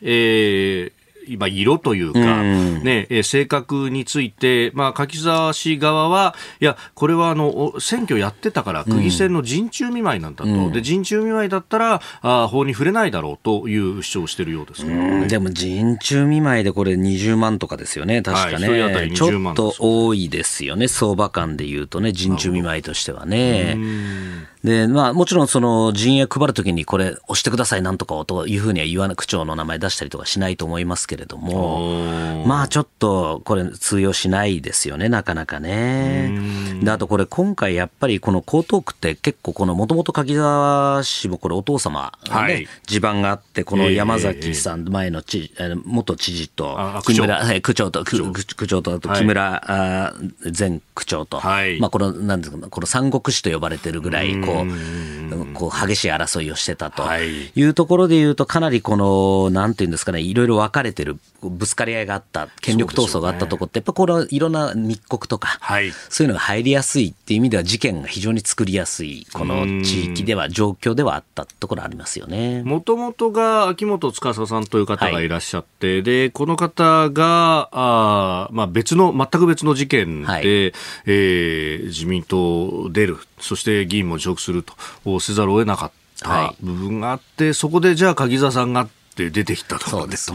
今色というか、ね、性格について、まあ、柿沢氏側はいやこれは選挙やってたから区議選の陣中見舞いなんだと、で陣中見舞いだったら法に触れないだろうという主張をしているようですけどね。でも陣中見舞いでこれ20万とかですよね確かね、はい、1人当たり20万です。ちょっと多いですよね、相場感でいうとね、陣中見舞いとしてはね。でまあ、もちろんその陣営配るときにこれ押してくださいなんとかをというふうには言わなく、区長の名前出したりとかしないと思いますけれども、まあちょっとこれ通用しないですよねなかなかね。であとこれ今回やっぱりこの江東区って結構このもともと柿沢氏もこれお父様の、ね、はい、地盤があって、この山崎さん前の元知事と区長と木村前区長と、はい、まあ、このなんですか、この三国志と呼ばれてるぐらいこう激しい争いをしてたというところでいうと、かなりこのなんていうんですかね、いろいろ分かれてる、ぶつかり合いがあった、権力闘争があったところって、やっぱこれいろんな密告とかそういうのが入りやすいっていう意味では、事件が非常に作りやすいこの地域では状況ではあったところありますよね。もともとが秋元司さんという方がいらっしゃって、はい、でこの方がまあ、全く別の事件で、はい、自民党を出る、そして議員もするとせざるを得なかった部分があって、はい、そこでじゃあ鍵座さんが出てきたとかですと、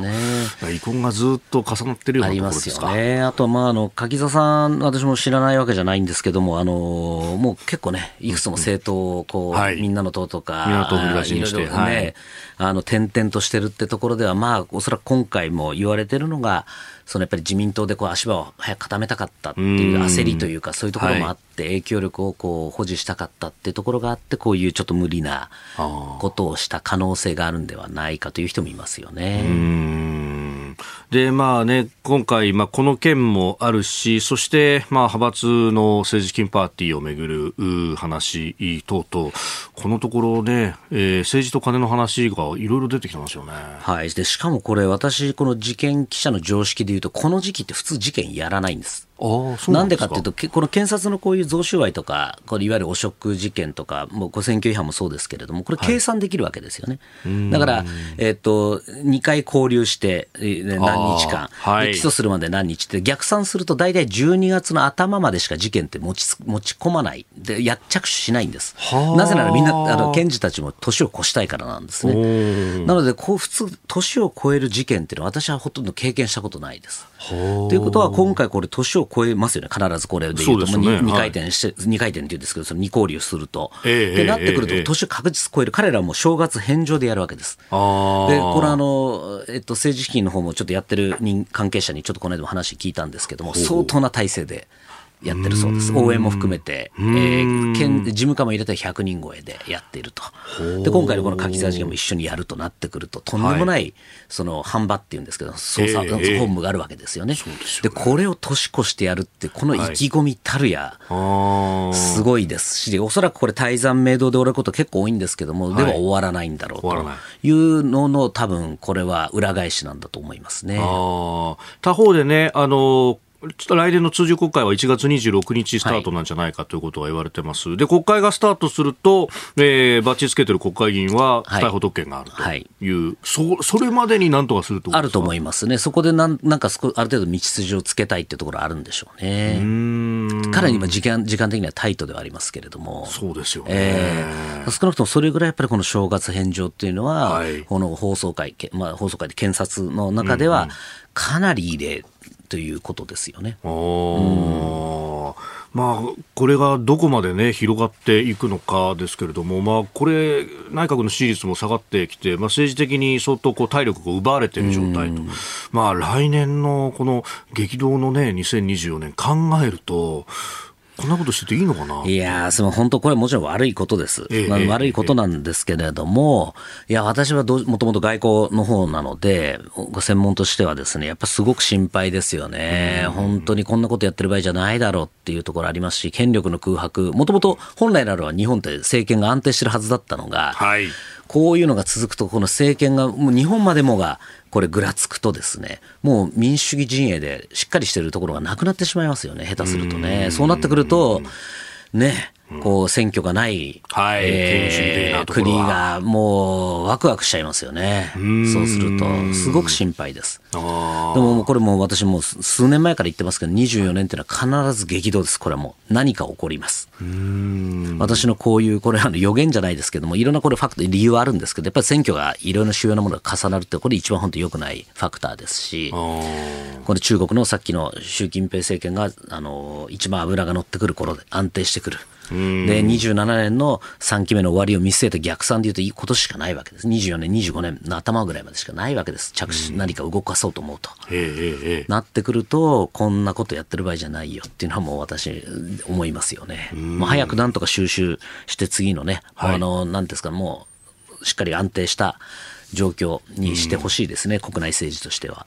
遺恨がずっと重なってるようなところですか。ありますよね。あとはまあ柿沢さん、私も知らないわけじゃないんですけども、もう結構ね、いくつも政党をこう、はい、みんなの党とか、みんなの党を振り出しにして、はい、転々としてるってところでは、まあおそらく今回も言われてるのが、そのやっぱり自民党でこう足場を早く固めたかったっていう焦りというか、そういうところもあって、影響力をこう保持したかったっていうところがあって、こういうちょっと無理なことをした可能性があるんではないかという人もいますよね。でまあね、今回、まあ、この件もあるし、そして、まあ、派閥の政治資金パーティーをめぐる話等々、このところね、政治と金の話がいろいろ出てきてますよね。はい、でしかもこれ私この事件記者の常識でいうと、この時期って普通事件やらないんです。なんでかっていうと、この検察のこういう贈収賄とか、これいわゆる汚職事件とか、もう選挙違反もそうですけれども、これ計算できるわけですよね。はい、だから、2回勾留して何日間、はい、で起訴するまで何日って逆算すると、大体12月の頭までしか事件って持ち込まないで、着手しないんです。なぜならみんな検事たちも年を越したいからなんですね。なのでこう普通年を越える事件っていうのは、私はほとんど経験したことないです。ということは今回これ年を超えますよね、必ずこれでいうと、そうですね、2回転して、はい、2回転って言うんですけど、その2交流すると、でなってくると、年を確実超える、彼らはもう正月返上でやるわけです。でこれ政治資金の方もちょっとやってる関係者にちょっとこの間も話聞いたんですけども、相当な体制でやってるそうです。応援も含めて、事務課も入れて100人超えでやっていると。で今回のこの柿沢事件も一緒にやるとなってくると、とんでもない、はい、その販売っていうんですけど、捜査本部があるわけですよね。でこれを年越してやるってこの意気込みたるや、はい、すごいですし、おそらくこれ大山明堂で終わること結構多いんですけども、では終わらないんだろうというのの、多分これは裏返しなんだと思いますね。他方でね、ちょっと来年の通常国会は1月26日スタートなんじゃないかということが言われてます。はい、で、国会がスタートすると、バッチつけてる国会議員は逮捕特権があるという、はいはい、それまでになんとかするとあると思いますね。そこでなんかある程度道筋をつけたいってところあるんでしょうね。かなり今時間的にはタイトではありますけれども。そうですよね。少なくともそれぐらいやっぱりこの正月返上っていうのは、はい、この放送会で検察の中ではかなり異例ということですよね。まあ、これがどこまで、ね、広がっていくのかですけれども、まあ、これ内閣の支持率も下がってきて、まあ、政治的に相当こう体力が奪われている状態と、まあ、来年のこの激動の、ね、2024年考えると、こんなことしてていいのかな。いや、その本当これはもちろん悪いことです、悪いことなんですけれども、いや私はもともと外交の方なので専門としてはですね、やっぱすごく心配ですよね。本当にこんなことやってる場合じゃないだろうっていうところありますし、権力の空白、もともと本来ならば日本って政権が安定してるはずだったのが、はい、こういうのが続くとこの政権がもう日本までもがこれぐらつくとですね、もう民主主義陣営でしっかりしているところがなくなってしまいますよね、下手するとね。そうなってくるとね、こう選挙がない、はい、国がもうワクワクしちゃいますよね。そうするとすごく心配です。でもこれも私も数年前から言ってますけど、24年というのは必ず激動です。これはもう何か起こります。私のこういうこれ予言じゃないですけども、いろんなこれファクター理由はあるんですけど、やっぱり選挙がいろいろな主要なものが重なるって、これ一番本当に良くないファクターですし、これ中国のさっきの習近平政権が一番脂が乗ってくる頃で安定してくる。で27年の3期目の終わりを見据えて逆算でいうと今年しかないわけです。24年25年の頭ぐらいまでしかないわけです。着手何か動かそうと思うと、なってくるとこんなことやってる場合じゃないよっていうのはもう私思いますよね。もう早くなんとか収拾して次のね、なんですか、もうしっかり安定した状況にしてほしいですね、国内政治としては。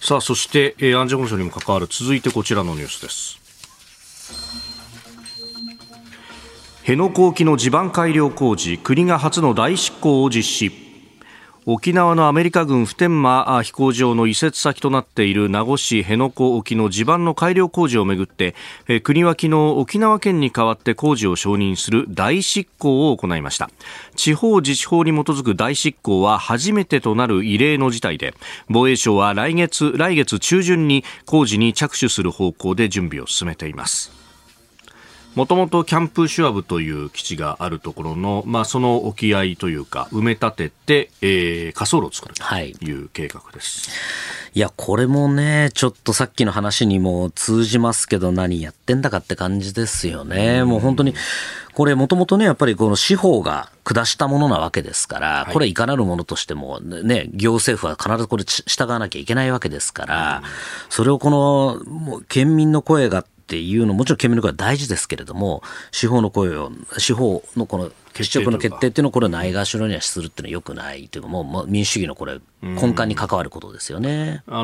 さあ、そして安全保障にも関わる続いてこちらのニュースです。辺野古沖の地盤改良工事、国が初の代執行を実施。沖縄のアメリカ軍普天間飛行場の移設先となっている名護市辺野古沖の地盤の改良工事をめぐって、国は昨日沖縄県に代わって工事を承認する代執行を行いました。地方自治法に基づく代執行は初めてとなる異例の事態で、防衛省は来月中旬に工事に着手する方向で準備を進めています。もともとキャンプシュアブという基地があるところの、まあ、その沖合というか埋め立てて、滑走路を作るという計画です、はい、いやこれもねちょっとさっきの話にも通じますけど、何やってんだかって感じですよね。もう本当にこれもともとねやっぱりこの司法が下したものなわけですから、これいかなるものとしてもね、行政府は必ずこれ従わなきゃいけないわけですから、それをこのもう県民の声がっていうのもちろん県民の声は大事ですけれども、司法のこの決着の決定っていうのをこれをないがしろにはするっていうのは良くないというか、もう民主主義のこれ根幹に関わることですよね。福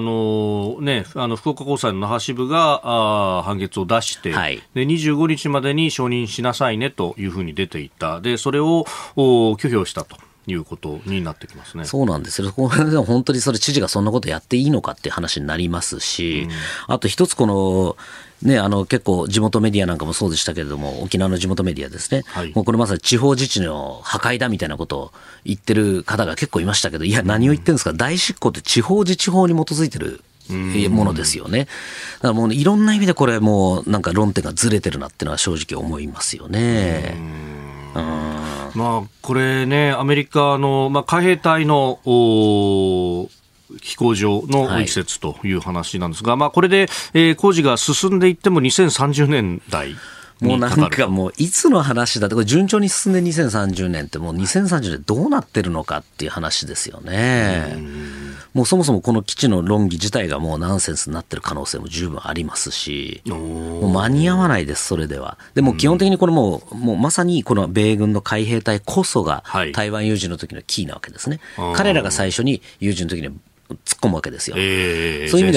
岡高裁の那覇支部が判決を出して、はい、で25日までに承認しなさいねというふうに出ていた。でそれを拒否をしたということになってきますね。そうなんですよ。これでも本当にそれ知事がそんなことやっていいのかっていう話になりますし、あと一つこのね、結構地元メディアなんかもそうでしたけれども、沖縄の地元メディアですね、はい、もうこれまさに地方自治の破壊だみたいなことを言ってる方が結構いましたけど、いや何を言ってるんですか、代執行って地方自治法に基づいてるものですよね。だからもういろんな意味でこれもうなんか論点がずれてるなっていうのは正直思いますよね。まあこれね、アメリカの、まあ、海兵隊の飛行場の移設という話なんですが、はい、まあ、これで、工事が進んでいっても2030年代もうなんかもういつの話だって、これ順調に進んで2030年ってもう2030年どうなってるのかっていう話ですよね。もうそもそもこの基地の論議自体がもうナンセンスになってる可能性も十分ありますし、もう間に合わないです、それでは。でも基本的にこれもうまさにこの米軍の海兵隊こそが台湾有事の時のキーなわけですね。彼らが最初に有事の時に突っ込むわけですよ。そういう意味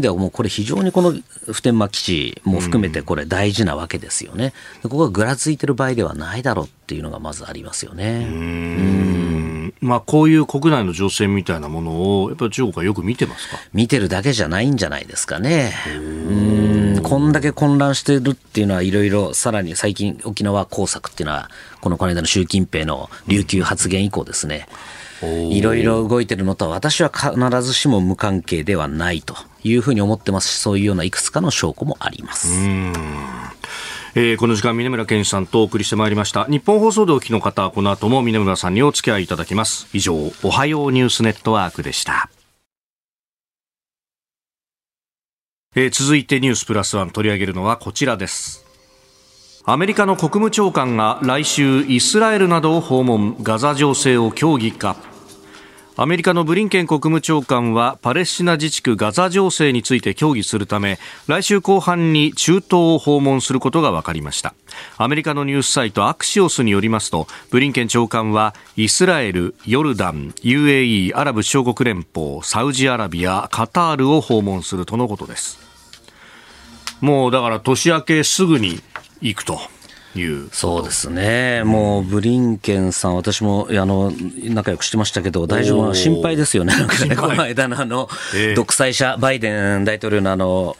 ではもうこれ非常にこの普天間基地も含めてこれ大事なわけですよね。ここがぐらついてる場合ではないだろうっていうのがまずありますよね。まあ、こういう国内の情勢みたいなものをやっぱり中国はよく見てますか？見てるだけじゃないんじゃないですかね。こんだけ混乱してるっていうのはいろいろ、さらに最近沖縄工作っていうのはこの間の習近平の琉球発言以降ですね、いろいろ動いてるのとは私は必ずしも無関係ではないというふうに思ってますし、そういうようないくつかの証拠もあります。この時間峯村健司さんとお送りしてまいりました。日本放送でお聞きの方、この後も峯村さんにお付き合いいただきます。以上、おはようニュースネットワークでした。続いてニュースプラスワン、取り上げるのはこちらです。アメリカの国務長官が来週イスラエルなどを訪問、ガザ情勢を協議か。アメリカのブリンケン国務長官はパレスチナ自治区ガザ情勢について協議するため、来週後半に中東を訪問することが分かりました。アメリカのニュースサイトアクシオスによりますと、ブリンケン長官はイスラエル、ヨルダン、 UAE、 アラブ首長国連邦、サウジアラビア、カタールを訪問するとのことです。もうだから年明けすぐに行くという。そうですね。もうブリンケンさん、私も仲良くしてましたけど、大丈夫、心配ですよね。この間の独裁者、バイデン大統領の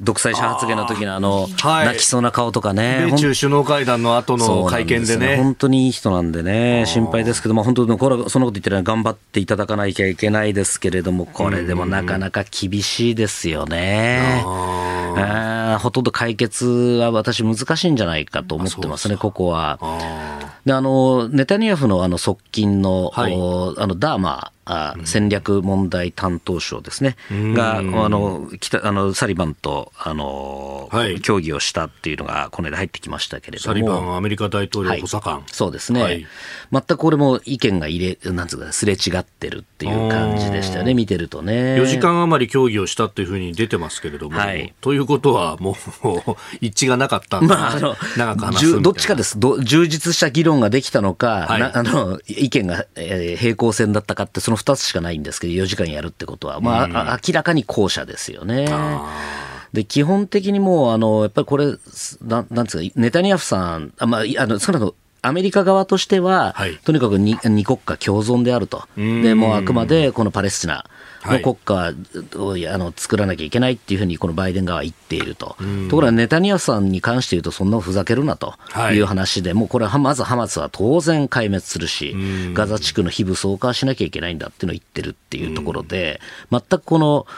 独裁者発言の時の泣きそうな顔とかね、米中首脳会談の後の会見でね、本当にいい人なんでね、心配ですけど、まあ、本当にそのこと言ってるのは頑張っていただかなきゃいけないですけれども、これでもなかなか厳しいですよね。ほとんど解決は私難しいんじゃないかと思ってますね、ここは。で、ネタニヤフの側近の、はい、ダーマー戦略問題担当省ですね、がサリバンと協議をしたっていうのがこの間入ってきましたけれども、サリバンアメリカ大統領補佐官、はい、そうですね、はい、全くこれも意見がなんつうかすれ違ってるっていう感じでしたよね、見てるとね。4時間余り協議をしたっていうふうに出てますけれども、はい、ということはもう一致がなかったんで、長く話すみたいな、どっちかです。充実した議論ができたのか、はい、意見が平行線だったかって、その2つしかないんですけど、4時間やるってことは、まあ、明らかに後者ですよね。で、基本的にもうやっぱりこれなんつうか、ネタニヤフさん、それとアメリカ側としては、はい、とにかく2国家共存であると。で、もうあくまでこのパレスチナの国家を、はい、作らなきゃいけないっていうふうにこのバイデン側は言っていると。ところがネタニヤフさんに関して言うと、そんなふざけるなという話で、はい、もうこれはまずハマスは当然壊滅するし、ガザ地区の非武装化しなきゃいけないんだっていうのを言ってるっていうところで、全くこの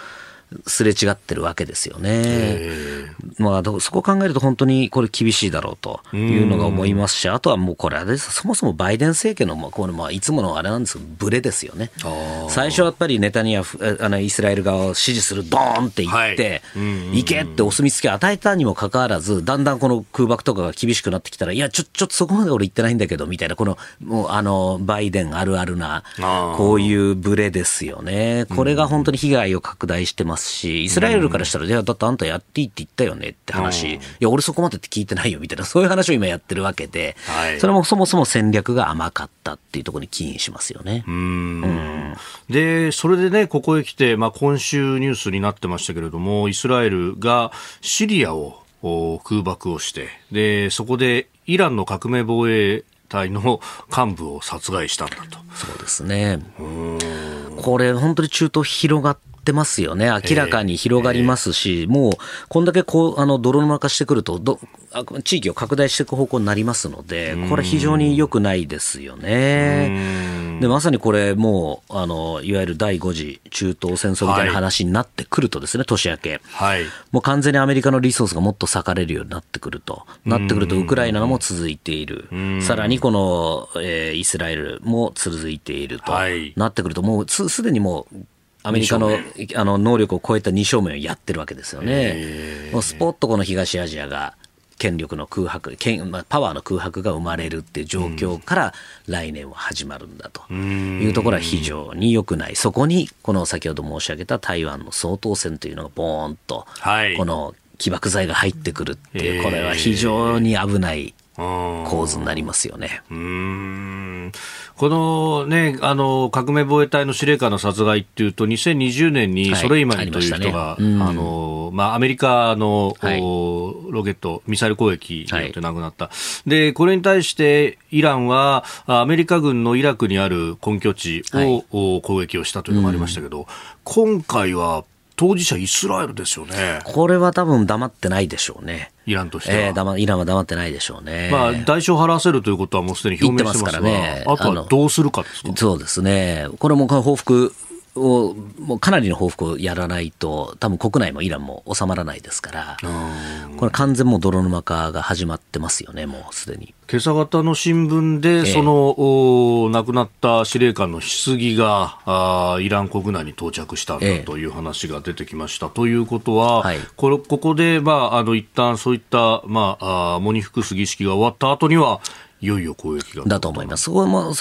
すれ違ってるわけですよね。まあ、そこを考えると本当にこれ厳しいだろうというのが思いますし、あとはもうこれはそもそもバイデン政権のこれいつものあれなんですけど、ブレですよね。最初はやっぱりネタニヤフイスラエル側を支持する、ドーンって言って、はい、行けってお墨付きを与えたにもかかわらず、だんだんこの空爆とかが厳しくなってきたら、いやちょっとそこまで俺言ってないんだけどみたいな、このもうバイデンあるあるなこういうブレですよね。これが本当に被害を拡大してますし、イスラエルからしたら、いやだってあんたやっていいって言ったよねって話、いや俺そこまでって聞いてないよみたいな、そういう話を今やってるわけで、はい、それもそもそも戦略が甘かったっていうところに起因しますよね。で、それでね、ここへ来て、まあ、今週ニュースになってましたけれども、イスラエルがシリアを空爆をして、でそこでイランの革命防衛隊の幹部を殺害したんだと。そうですね。これ本当に中東広がってってますよね。明らかに広がりますし、もうこんだけこう泥沼化してくると地域を拡大していく方向になりますので、これ非常に良くないですよね。でまさにこれもういわゆる第5次中東戦争みたいな話になってくるとですね、年明け、はい、もう完全にアメリカのリソースがもっと割かれるようになってくるとウクライナも続いている、さらにこの、イスラエルも続いていると、はい、なってくるともうすでにもうアメリカ の能力を超えた2正面をやってるわけですよね。もうスポッとこの東アジアが権力の空白、パワーの空白が生まれるっていう状況から来年は始まるんだというところは非常に良くない。そこにこの先ほど申し上げた台湾の総統選というのがボーンとこの起爆剤が入ってくるっていう、これは非常に危ない構図になりますよね。このね、革命防衛隊の司令官の殺害っていうと、2020年にソレイマニという人が、アメリカの、はい、ロケット、ミサイル攻撃によって亡くなった。はい、で、これに対してイランは、アメリカ軍のイラクにある根拠地を、はい、攻撃をしたというのもありましたけど、今回は、当事者イスラエルですよね。これは多分黙ってないでしょうね。イランとしては、イランは黙ってないでしょうね。まあ、代償を払わせるということはもうすでに表明してますからね。あとはどうするかですか。そうですね。これも報復をもうかなりの報復をやらないと多分国内もイランも収まらないですから、これ完全もう泥沼化が始まってますよね。もうすでに今朝方の新聞で、その亡くなった司令官の棺がイラン国内に到着したんだという話が出てきました。ということは、はい、ここで、一旦そういった、喪に服す儀式が終わった後にはいよいよ攻撃がだと思います。そこも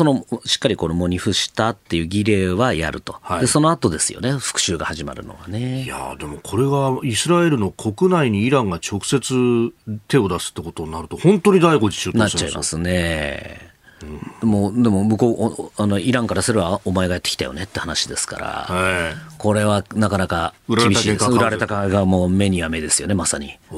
しっかりこの喪に服したっていう儀礼はやると、はい、でその後ですよね、復讐が始まるのはね。いやでもこれがイスラエルの国内にイランが直接手を出すってことになると本当に第5次中東戦争になっちゃいますね。でも向こうイランからすればお前がやってきたよねって話ですから、はい、これはなかなか厳しいです。売られた側がもう目には目ですよね、まさに。い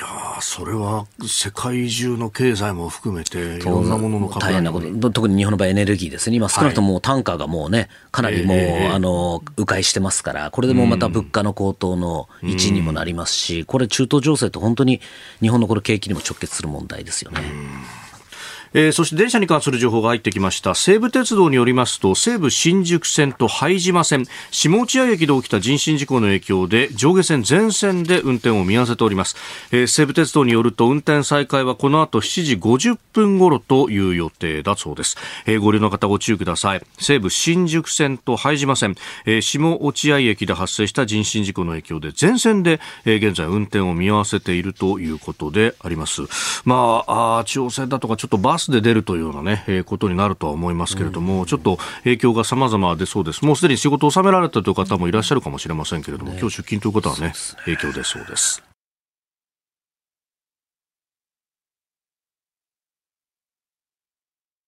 やー、それは世界中の経済も含めていろんなものの大変なこと。特に日本の場合エネルギーですね。今少なくとももう単価がもうね、かなりもう、迂回してますから、これでもまた物価の高騰の一因にもなりますし、これ中東情勢って本当に日本のこの景気にも直結する問題ですよね。そして電車に関する情報が入ってきました。西武鉄道によりますと、西武新宿線と拝島線、下落合駅で起きた人身事故の影響で上下線全線で運転を見合わせております。西武鉄道によると、運転再開はこの後7時50分頃という予定だそうです。ご利用の方ご注意ください。西武新宿線と拝島線、下落合駅で発生した人身事故の影響で全線で、現在運転を見合わせているということであります。中央線だとかちょっとバスで出るというような、ことになるとは思いますけれども、ちょっと影響が様々出そうです。もうすでに仕事を収められたという方もいらっしゃるかもしれませんけれども、今日出勤という方はね、影響出そうです。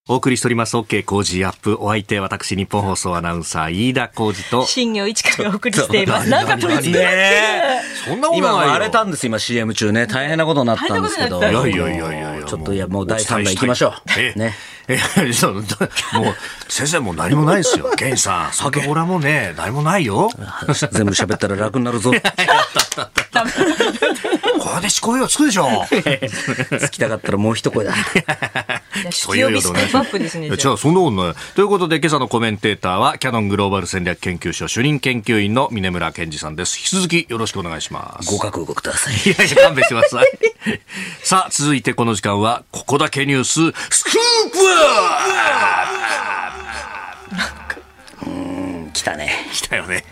お送りしております OK 工事アップ。お相手私日本放送アナウンサー飯田浩司と新業一華がお送りしています。なんか取り付けられてる。今荒れたんです。今 CM 中ね、大変なことになったんですけど、いやちょっともう第3弾いきましょうね。もう先生も何もないですよ。源さん、酒オラもね何もないよ。全部喋ったら楽になるぞ。これで思考用つくでしょ。つきたかったらもう一声だ。そういうようなね。じゃあそんなことない。ということで今朝のコメンテーターはキヤノングローバル戦略研究所主任研究員の峯村健司さんです。引き続きよろしくお願いします。ご覚悟ください。いやいや勘弁してください。さあ続いてこの時間はここだけニューススクープ。来たね。来たよね。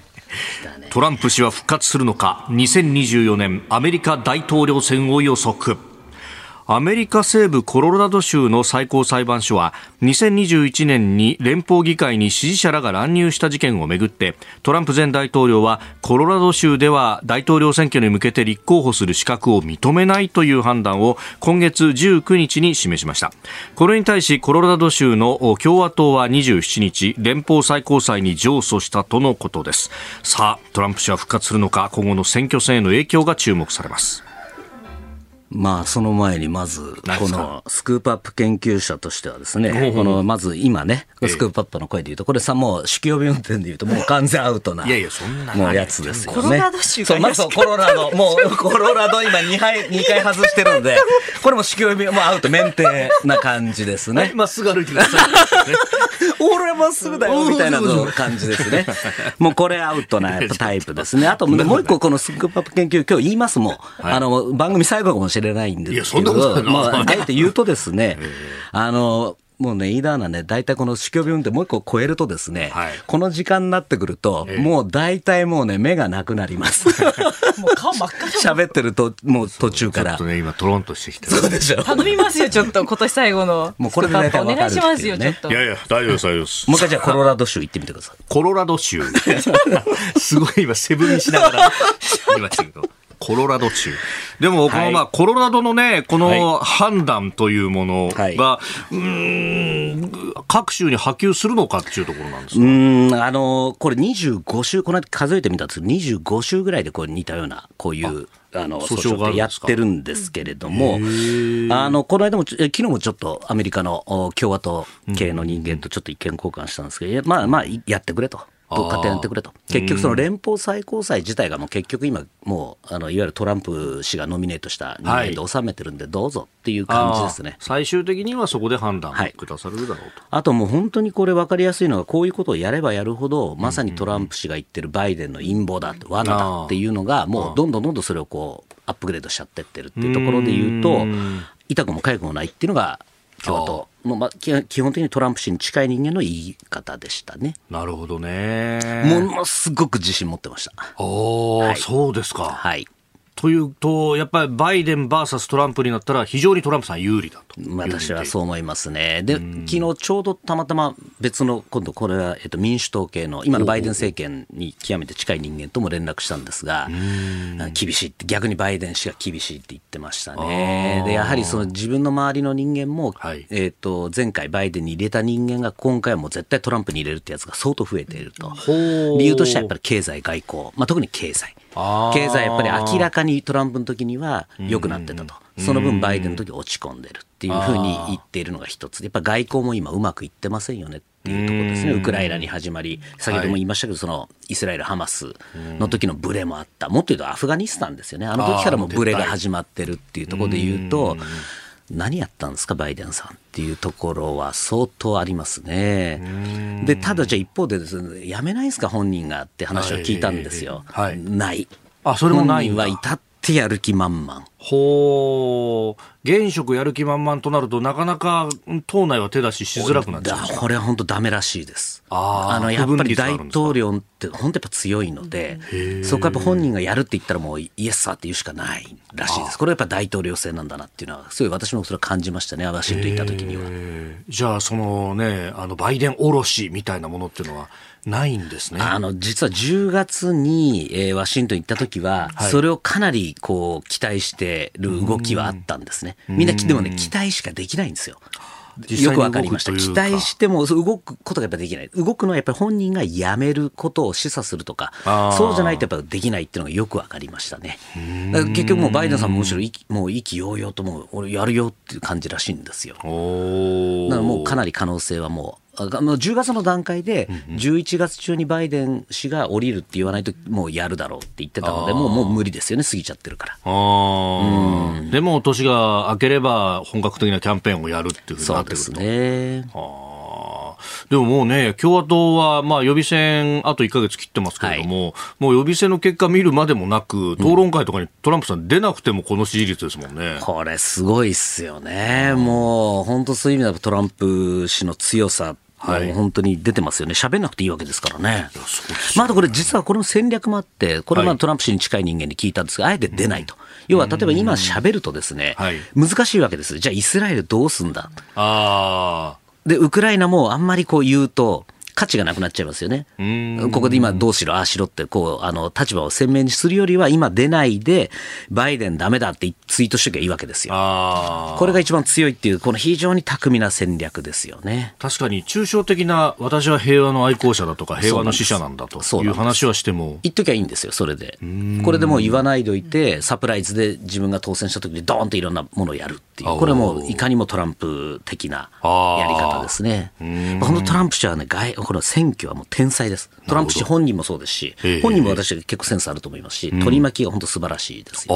トランプ氏は復活するのか、2024年アメリカ大統領選を予測。アメリカ西部コロラド州の最高裁判所は、2021年に連邦議会に支持者らが乱入した事件をめぐって、トランプ前大統領はコロラド州では大統領選挙に向けて立候補する資格を認めないという判断を今月19日に示しました。これに対しコロラド州の共和党は27日連邦最高裁に上訴したとのことです。さあトランプ氏は復活するのか、今後の選挙戦への影響が注目されます。まあ、その前にまずこのスクープアップ研究者としてはですね、このまず今ね、スクープアップの声でいうと、これさ、もう酒気帯び運転でいうともう完全アウトなもうやつですよね。コロラド州がコロラド、もうコロラド今2回外してるので、これも酒気帯びもうアウト免停な感じですね。まっすぐ歩いてください。俺まっすぐだよみたいな感じですね。もうこれアウトなタイプですね。あともう一個このスクープアップ研究、今日言いますもん、番組最後かもしれない。知れないんですけど、まあ、あえて言うとですね、もうね、飯田アナね、大体この酒気帯び運転もう一個超えるとですね、はい、この時間になってくると、もう大体もうね、目がなくなります。もう顔真っ赤じゃん。喋ってると、もう途中から。ちょっとね、今、トロンとしてきてる。そうでしょ。頼みますよ、ちょっと、今年最後の。もうこれ大体分かるっていうね。お願いしますよ、ちょっと。いやいや、大丈夫です、大丈夫です。もう一回じゃあ、コロラド州行ってみてください。コロラド州すごい今、セブンしながら言いましたけど。コロラド州。でも、この、まあ、コロラドのね、この判断というものが、各州に波及するのかっていうところなんですね。これ25州、この間数えてみたんですけど、25州ぐらいでこう似たような、こういう、訴訟でやってるんですけれども、この間も、昨日もちょっとアメリカの共和党系の人間とちょっと意見交換したんですけど、まあ、やってくれと。勝手にやってくれと。結局その連邦最高裁自体がもう結局今もういわゆるトランプ氏がノミネートした人間で収めてるんでどうぞっていう感じですね。最終的にはそこで判断くださるだろうと、はい、あともう本当にこれ分かりやすいのがこういうことをやればやるほどまさにトランプ氏が言ってるバイデンの陰謀だ罠だっていうのがもうどんどんそれをこうアップグレードしちゃってってるっていうところで言うと痛くも痒くもないっていうのが共和党の、基本的にトランプ氏に近い人間の言い方でしたね。なるほどね。ものすごく自信持ってました。はい、そうですか。はい。というと、やっぱりバイデン VS トランプになったら非常にトランプさん有利だと。私はそう思いますね。で、昨日ちょうどたまたま別の、今度これは、民主党系の、今のバイデン政権に極めて近い人間とも連絡したんですが、厳しいって、逆にバイデン氏が厳しいって言ってましたね。で、やはりその自分の周りの人間も、前回バイデンに入れた人間が今回はもう絶対トランプに入れるってやつが相当増えていると。理由としてはやっぱり経済外交、特に経済。経済やっぱり明らかにトランプの時には良くなってたと、その分バイデンの時落ち込んでるっていうふうに言っているのが一つで、やっぱ外交も今うまくいってませんよねっていうところですね。ウクライナに始まり、先ほども言いましたけど、そのイスラエルハマスの時のブレもあった、もっと言うとアフガニスタンですよね、あの時からもブレが始まってるっていうところで言うと、何やったんですかバイデンさんっていうところは相当ありますね。で、ただじゃあ一方でですね、やめないんですか本人がって話を聞いたんですよ。ない。それもないんだ。本人は至ってやる気満々。現職やる気満々となるとなかなか党内は手出ししづらくなっちゃう。これは本当ダメらしいです。やっぱり大統領って本当やっぱ強いので、そこはやっぱ本人がやるって言ったらもうイエスさって言うしかないらしいです。これはやっぱ大統領制なんだなっていうのはすごい私もそれは感じましたね、ワシントン行った時には。じゃあそのね、バイデンおろしみたいなものっていうのはないんですね。実は10月に、ワシントン行った時は、それをかなりこう期待してる動きはあったんですね。みんなでもね、期待しかできないんですよ。よくわかりました。期待しても動くことがやっぱできない。動くのはやっぱり本人がやめることを示唆するとか、そうじゃないとやっぱりできないっていうのがよくわかりましたね。だから結局もうバイデンさんもむしろもう意気揚々ともう俺やるよっていう感じらしいんですよ。だからもうかなり可能性はもう。10月の段階で11月中にバイデン氏が降りるって言わないともうやるだろうって言ってたので、もう無理ですよね、過ぎちゃってるから。でも年が明ければ本格的なキャンペーンをやるっていうふうになってくると。そうですね。でももうね、共和党はまあ予備選あと1ヶ月切ってますけれども、もう予備選の結果見るまでもなく、討論会とかにトランプさん出なくてもこの支持率ですもんね。これすごいっすよね。もう本当そういう意味ではトランプ氏の強さ、本当に出てますよね。喋らなくていいわけですからね。あとこれ実はこれの戦略もあって、これはトランプ氏に近い人間に聞いたんですが、あえて出ないと。要は例えば今喋るとですね、難しいわけです。じゃあイスラエルどうすんだ、でウクライナもあんまりこう言うと価値がなくなっちゃいますよね。ここで今どうしろああしろってこう立場を鮮明にするよりは、今出ないでバイデンダメだってツイートしておけばいいわけですよ。あ、これが一番強いっていう、この非常に巧みな戦略ですよね。確かに抽象的な、私は平和の愛好者だとか平和の使者なんだという話はしても言っときゃいいんですよ。それでこれでもう言わないでおいて、サプライズで自分が当選した時にドーンといろんなものをやるっていう、これはもういかにもトランプ的なやり方ですね。このトランプ氏はね、この選挙はもう天才です。トランプ氏本人もそうですし、本人も私は結構センスあると思いますし、取り巻きが本当素晴らしいですよ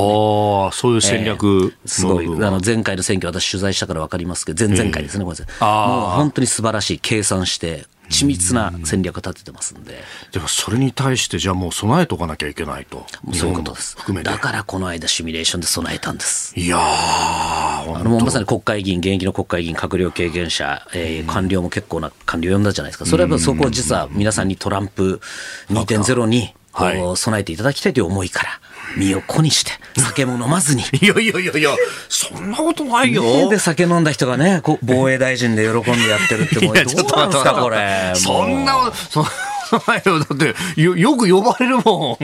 ね。あ、そういう戦略、すごい前回の選挙私取材したから分かりますけど、前々回ですね、もう本当に素晴らしい、計算して緻密な戦略を立ててますんで。でもそれに対してじゃあもう備えとかなきゃいけないと。そういうことです。だからこの間シミュレーションで備えたんです。いやー、まさに国会議員、現役の国会議員、閣僚経験者、官僚も結構な官僚呼んだじゃないですか。それはそこを実は皆さんにトランプ 2.0 に備えていただきたいという思いから、身を粉にして酒も飲まずにいやいやいやいや、そんなことないよ。で酒飲んだ人がね、防衛大臣で喜んでやってるってもうどうなんですかこれ。そんなだってよく呼ばれるもん。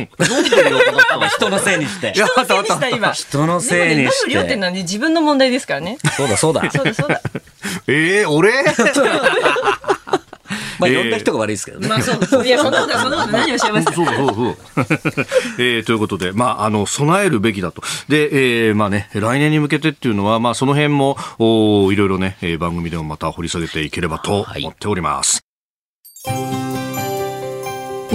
人のせいにして。人のせいにした今。人のせいにして。量ってのは自分の問題ですからね。そうだそうだ。そうだそうだ。俺。まあ、呼んだ人が悪いですけどね。まあ、そう。いや、そんなことは、そんなこと何をおっしゃいますか。そう。ということで、備えるべきだと。で、来年に向けてっていうのは、その辺も、いろいろね、番組でもまた掘り下げていければと思っております。はい、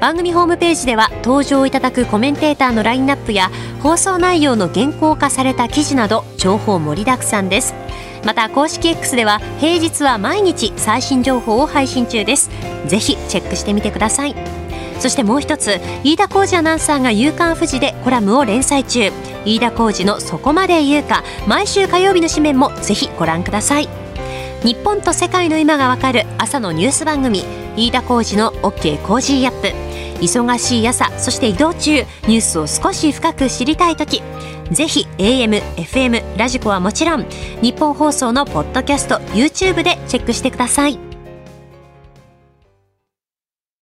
番組ホームページでは登場いただくコメンテーターのラインナップや放送内容の原稿化された記事など情報盛りだくさんです。また公式 X では平日は毎日最新情報を配信中です。ぜひチェックしてみてください。そしてもう一つ、飯田浩二アナウンサーが夕刊フジでコラムを連載中、飯田浩二のそこまで言うか、毎週火曜日の紙面もぜひご覧ください。日本と世界の今がわかる朝のニュース番組、飯田浩二の OK コージーアップ。忙しい朝、そして移動中、ニュースを少し深く知りたいとき、ぜひ AM、FM、ラジコはもちろん日本放送のポッドキャスト、YouTube でチェックしてください。